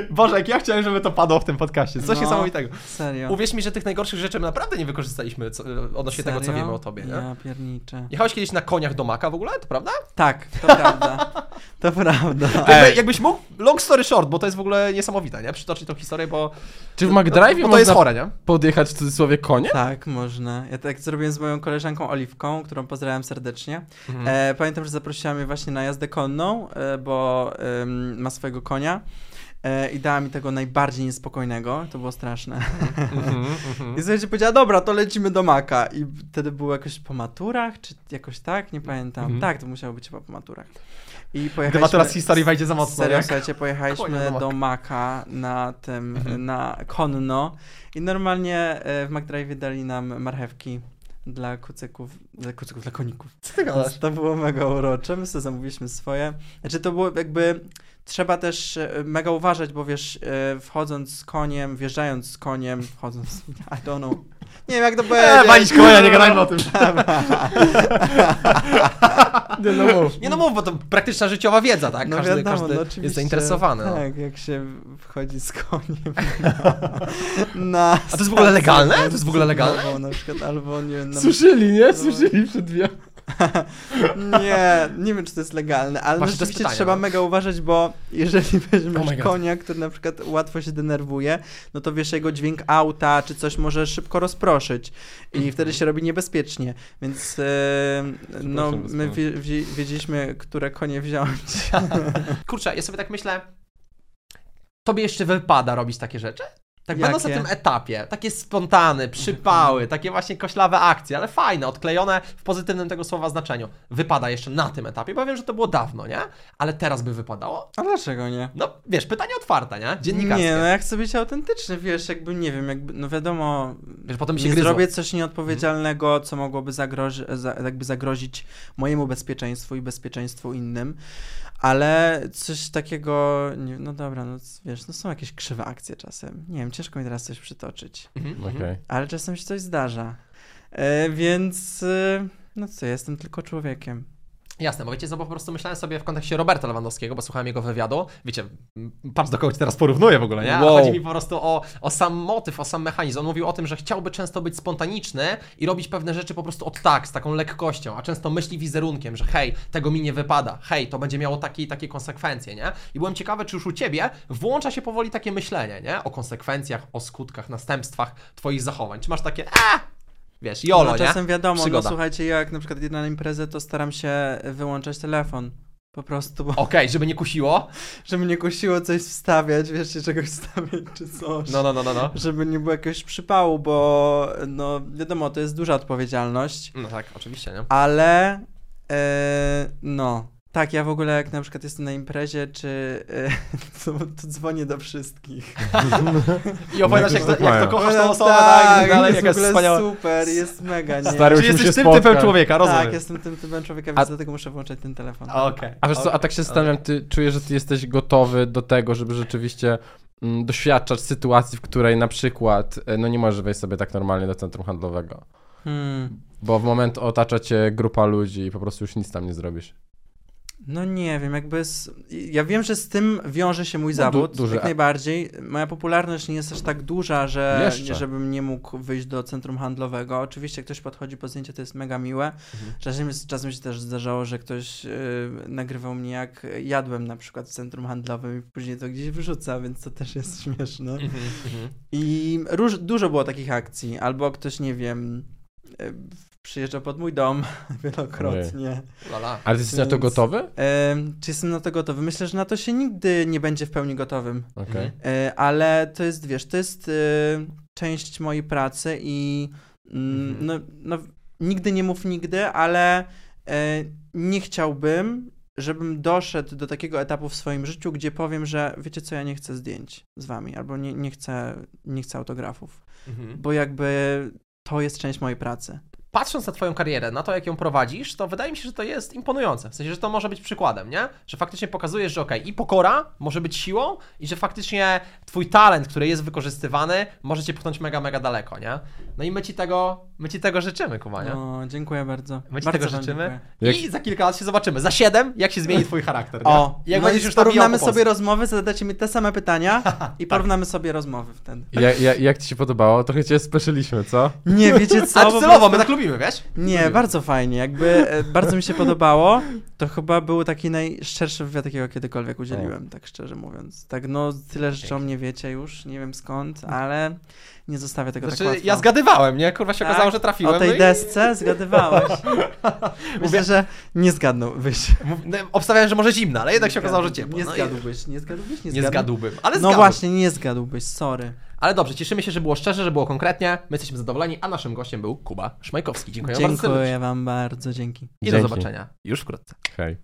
Boże, jak ja chciałem, żeby to padło w tym podcaście. Coś niesamowitego. Serio. Uwierz mi, że tych najgorszych rzeczy naprawdę nie wykorzystaliśmy odnośnie tego, co wiemy o tobie. Nie? Ja pierniczę. Jechałeś kiedyś na koniach do Maka w ogóle, to prawda? Tak, to prawda. To prawda. Jakbyś mógł, long story short, bo to jest w ogóle niesamowite, nie? Przytoczyć tą historię, bo... Czy w McDrive'ie można chore, nie? Podjechać w cudzysłowie konie? Tak, można. Ja tak zrobiłem z moją koleżanką Oliwką, którą pozdrawiam serdecznie. Mhm. Pamiętam, że zaprosiła mnie właśnie na jazdę konną, bo ma swojego konia. I dała mi tego najbardziej niespokojnego. To było straszne. I słuchajcie, powiedziała, dobra, to lecimy do Maka. I wtedy było jakoś po maturach, czy jakoś tak, nie pamiętam. Tak, to musiało być chyba po maturach. I pojechaliśmy... Matura z historii wejdzie za mocno. Serio, słuchajcie, pojechaliśmy do Maka na tym, na konno. I normalnie w McDrive'ie dali nam marchewki dla kucyków, dla koników. Co ty gadasz? To było mega urocze. My sobie zamówiliśmy swoje. Znaczy to było jakby... Trzeba też mega uważać, bo wiesz, wchodząc z koniem, wjeżdżając z koniem, wchodząc... I don't know. Nie wiem, jak to powiedzieć. Walić konia, nie gadajmy o tym. Nie mów, bo to praktyczna życiowa wiedza, tak? Każdy jest zainteresowany. Tak, jak się wchodzi z koniem. A to jest w ogóle legalne? To jest w ogóle legalne? Na przykład, albo nie wiem... Słyszeli, nie? Słyszeli przed dwie. Nie wiem, czy to jest legalne, ale właśnie rzeczywiście trzeba mega uważać, bo jeżeli weźmiesz konia, który na przykład łatwo się denerwuje, no to wiesz, jego dźwięk auta czy coś może szybko rozproszyć i wtedy się robi niebezpiecznie, więc no my wiedzieliśmy, które konie wziąć. Kurczę, ja sobie tak myślę, tobie jeszcze wypada robić takie rzeczy? Tak będąc na tym etapie, takie spontany, przypały, takie właśnie koślawe akcje, ale fajne, odklejone w pozytywnym tego słowa znaczeniu. Wypada jeszcze na tym etapie, bo wiem, że to było dawno, nie? Ale teraz by wypadało. A dlaczego nie? No wiesz, pytanie otwarte, nie? Dziennikarskie. Nie, no ja chcę być autentyczny, wiesz, jakby nie wiem, jakby, no wiadomo, wiesz, potem się nie gryzło. Zrobię coś nieodpowiedzialnego, co mogłoby zagrozić mojemu bezpieczeństwu i bezpieczeństwu innym. Ale coś takiego, no dobra, no wiesz, no są jakieś krzywe akcje czasem. Nie wiem, ciężko mi teraz coś przytoczyć. Ale czasem się coś zdarza. Więc, no co, jestem tylko człowiekiem. Jasne, bo wiecie, no bo po prostu myślałem sobie w kontekście Roberta Lewandowskiego, bo słuchałem jego wywiadu. Wiecie, patrz, do kogo cię teraz porównuję w ogóle, nie? Wow. Chodzi mi po prostu o sam motyw, o sam mechanizm. On mówił o tym, że chciałby często być spontaniczny i robić pewne rzeczy po prostu od tak, z taką lekkością, a często myśli wizerunkiem, że hej, tego mi nie wypada, hej, to będzie miało takie i takie konsekwencje, nie? I byłem ciekawy, czy już u ciebie włącza się powoli takie myślenie, nie? O konsekwencjach, o skutkach, następstwach twoich zachowań. Czy masz takie... Wiesz, jolo, no, czasem nie? Wiadomo, no, słuchajcie, ja jak na przykład idę na imprezę, to staram się wyłączać telefon. Po prostu. Bo... Okej, żeby nie kusiło? Żeby nie kusiło coś wstawiać, wiesz, czy czegoś wstawiać, czy coś. No. Żeby nie było jakiegoś przypału, bo no wiadomo, to jest duża odpowiedzialność. No tak, oczywiście, nie? Ale Tak, ja w ogóle jak na przykład jestem na imprezie, czy to dzwonię do wszystkich. I opowiadasz, jak to kochasz tą osobę, tak, dalej, jaka jest wspaniała. Super, jest mega, nie? Czy jesteś tym typem człowieka, rozumiem. Tak, jestem tym typem człowieka, więc dlatego muszę włączać ten telefon. Okay. A wiesz co, a tak się zastanawiam, ty czujesz, że ty jesteś gotowy do tego, żeby rzeczywiście doświadczać sytuacji, w której na przykład, no nie możesz wejść sobie tak normalnie do centrum handlowego. Bo w moment otacza cię grupa ludzi i po prostu już nic tam nie zrobisz. No nie wiem, jakby... Ja wiem, że z tym wiąże się mój zawód, jak najbardziej. Moja popularność nie jest aż tak duża, że żebym nie mógł wyjść do centrum handlowego. Oczywiście, jak ktoś podchodzi po zdjęcie, to jest mega miłe. Czasem się też zdarzało, że ktoś nagrywał mnie, jak jadłem na przykład w centrum handlowym i później to gdzieś wyrzuca, więc to też jest śmieszne. I dużo było takich akcji. Albo ktoś, nie wiem... przyjeżdża pod mój dom wielokrotnie. Ale ty jesteś na to gotowy? Czy jestem na to gotowy? Myślę, że na to się nigdy nie będzie w pełni gotowym. Okay. Ale to jest, wiesz, to jest część mojej pracy i no, nigdy nie mów nigdy, ale nie chciałbym, żebym doszedł do takiego etapu w swoim życiu, gdzie powiem, że wiecie co, ja nie chcę zdjęć z wami, albo nie chcę autografów, bo jakby to jest część mojej pracy. Patrząc na twoją karierę, na to, jak ją prowadzisz, to wydaje mi się, że to jest imponujące. W sensie, że to może być przykładem, nie? Że faktycznie pokazujesz, że okej, i pokora może być siłą i że faktycznie twój talent, który jest wykorzystywany, może cię pchnąć mega, mega daleko, nie? No i my ci tego życzymy, Kuba, nie? O, dziękuję bardzo. My ci bardzo tego życzymy i za kilka lat się zobaczymy. Za 7, jak się zmieni twój charakter, nie? O, jak no będziesz już porównamy sobie rozmowy, zadacie mi te same pytania i porównamy sobie rozmowy wtedy. Jak ci się podobało? Trochę cię speszyliśmy, co? Nie, wiecie co? A celowo, my tak lubimy, wiesz? Nie, lubimy. Bardzo fajnie, jakby bardzo mi się podobało. To chyba był taki najszczerszy wywiad, jakiego kiedykolwiek udzieliłem, tak szczerze mówiąc. Tak, no tyle rzeczy o mnie wiecie już, nie wiem skąd, ale nie zostawię tego tak łatwo. Ja zgadywałem, nie? Kurwa się okazało, że trafiłem. O tej desce zgadywałeś. Myślę, że nie zgadnąłbyś. Obstawiałem, że może zimna, ale jednak się okazało, że ciepło. Nie zgadłbym. Ale no właśnie, nie zgadłbyś, sorry. Ale dobrze, cieszymy się, że było szczerze, że było konkretnie. My jesteśmy zadowoleni, a naszym gościem był Kuba Szmajkowski. Dziękuję bardzo. Dziękuję wam bardzo, dzięki. I do zobaczenia już wkrótce. Hej.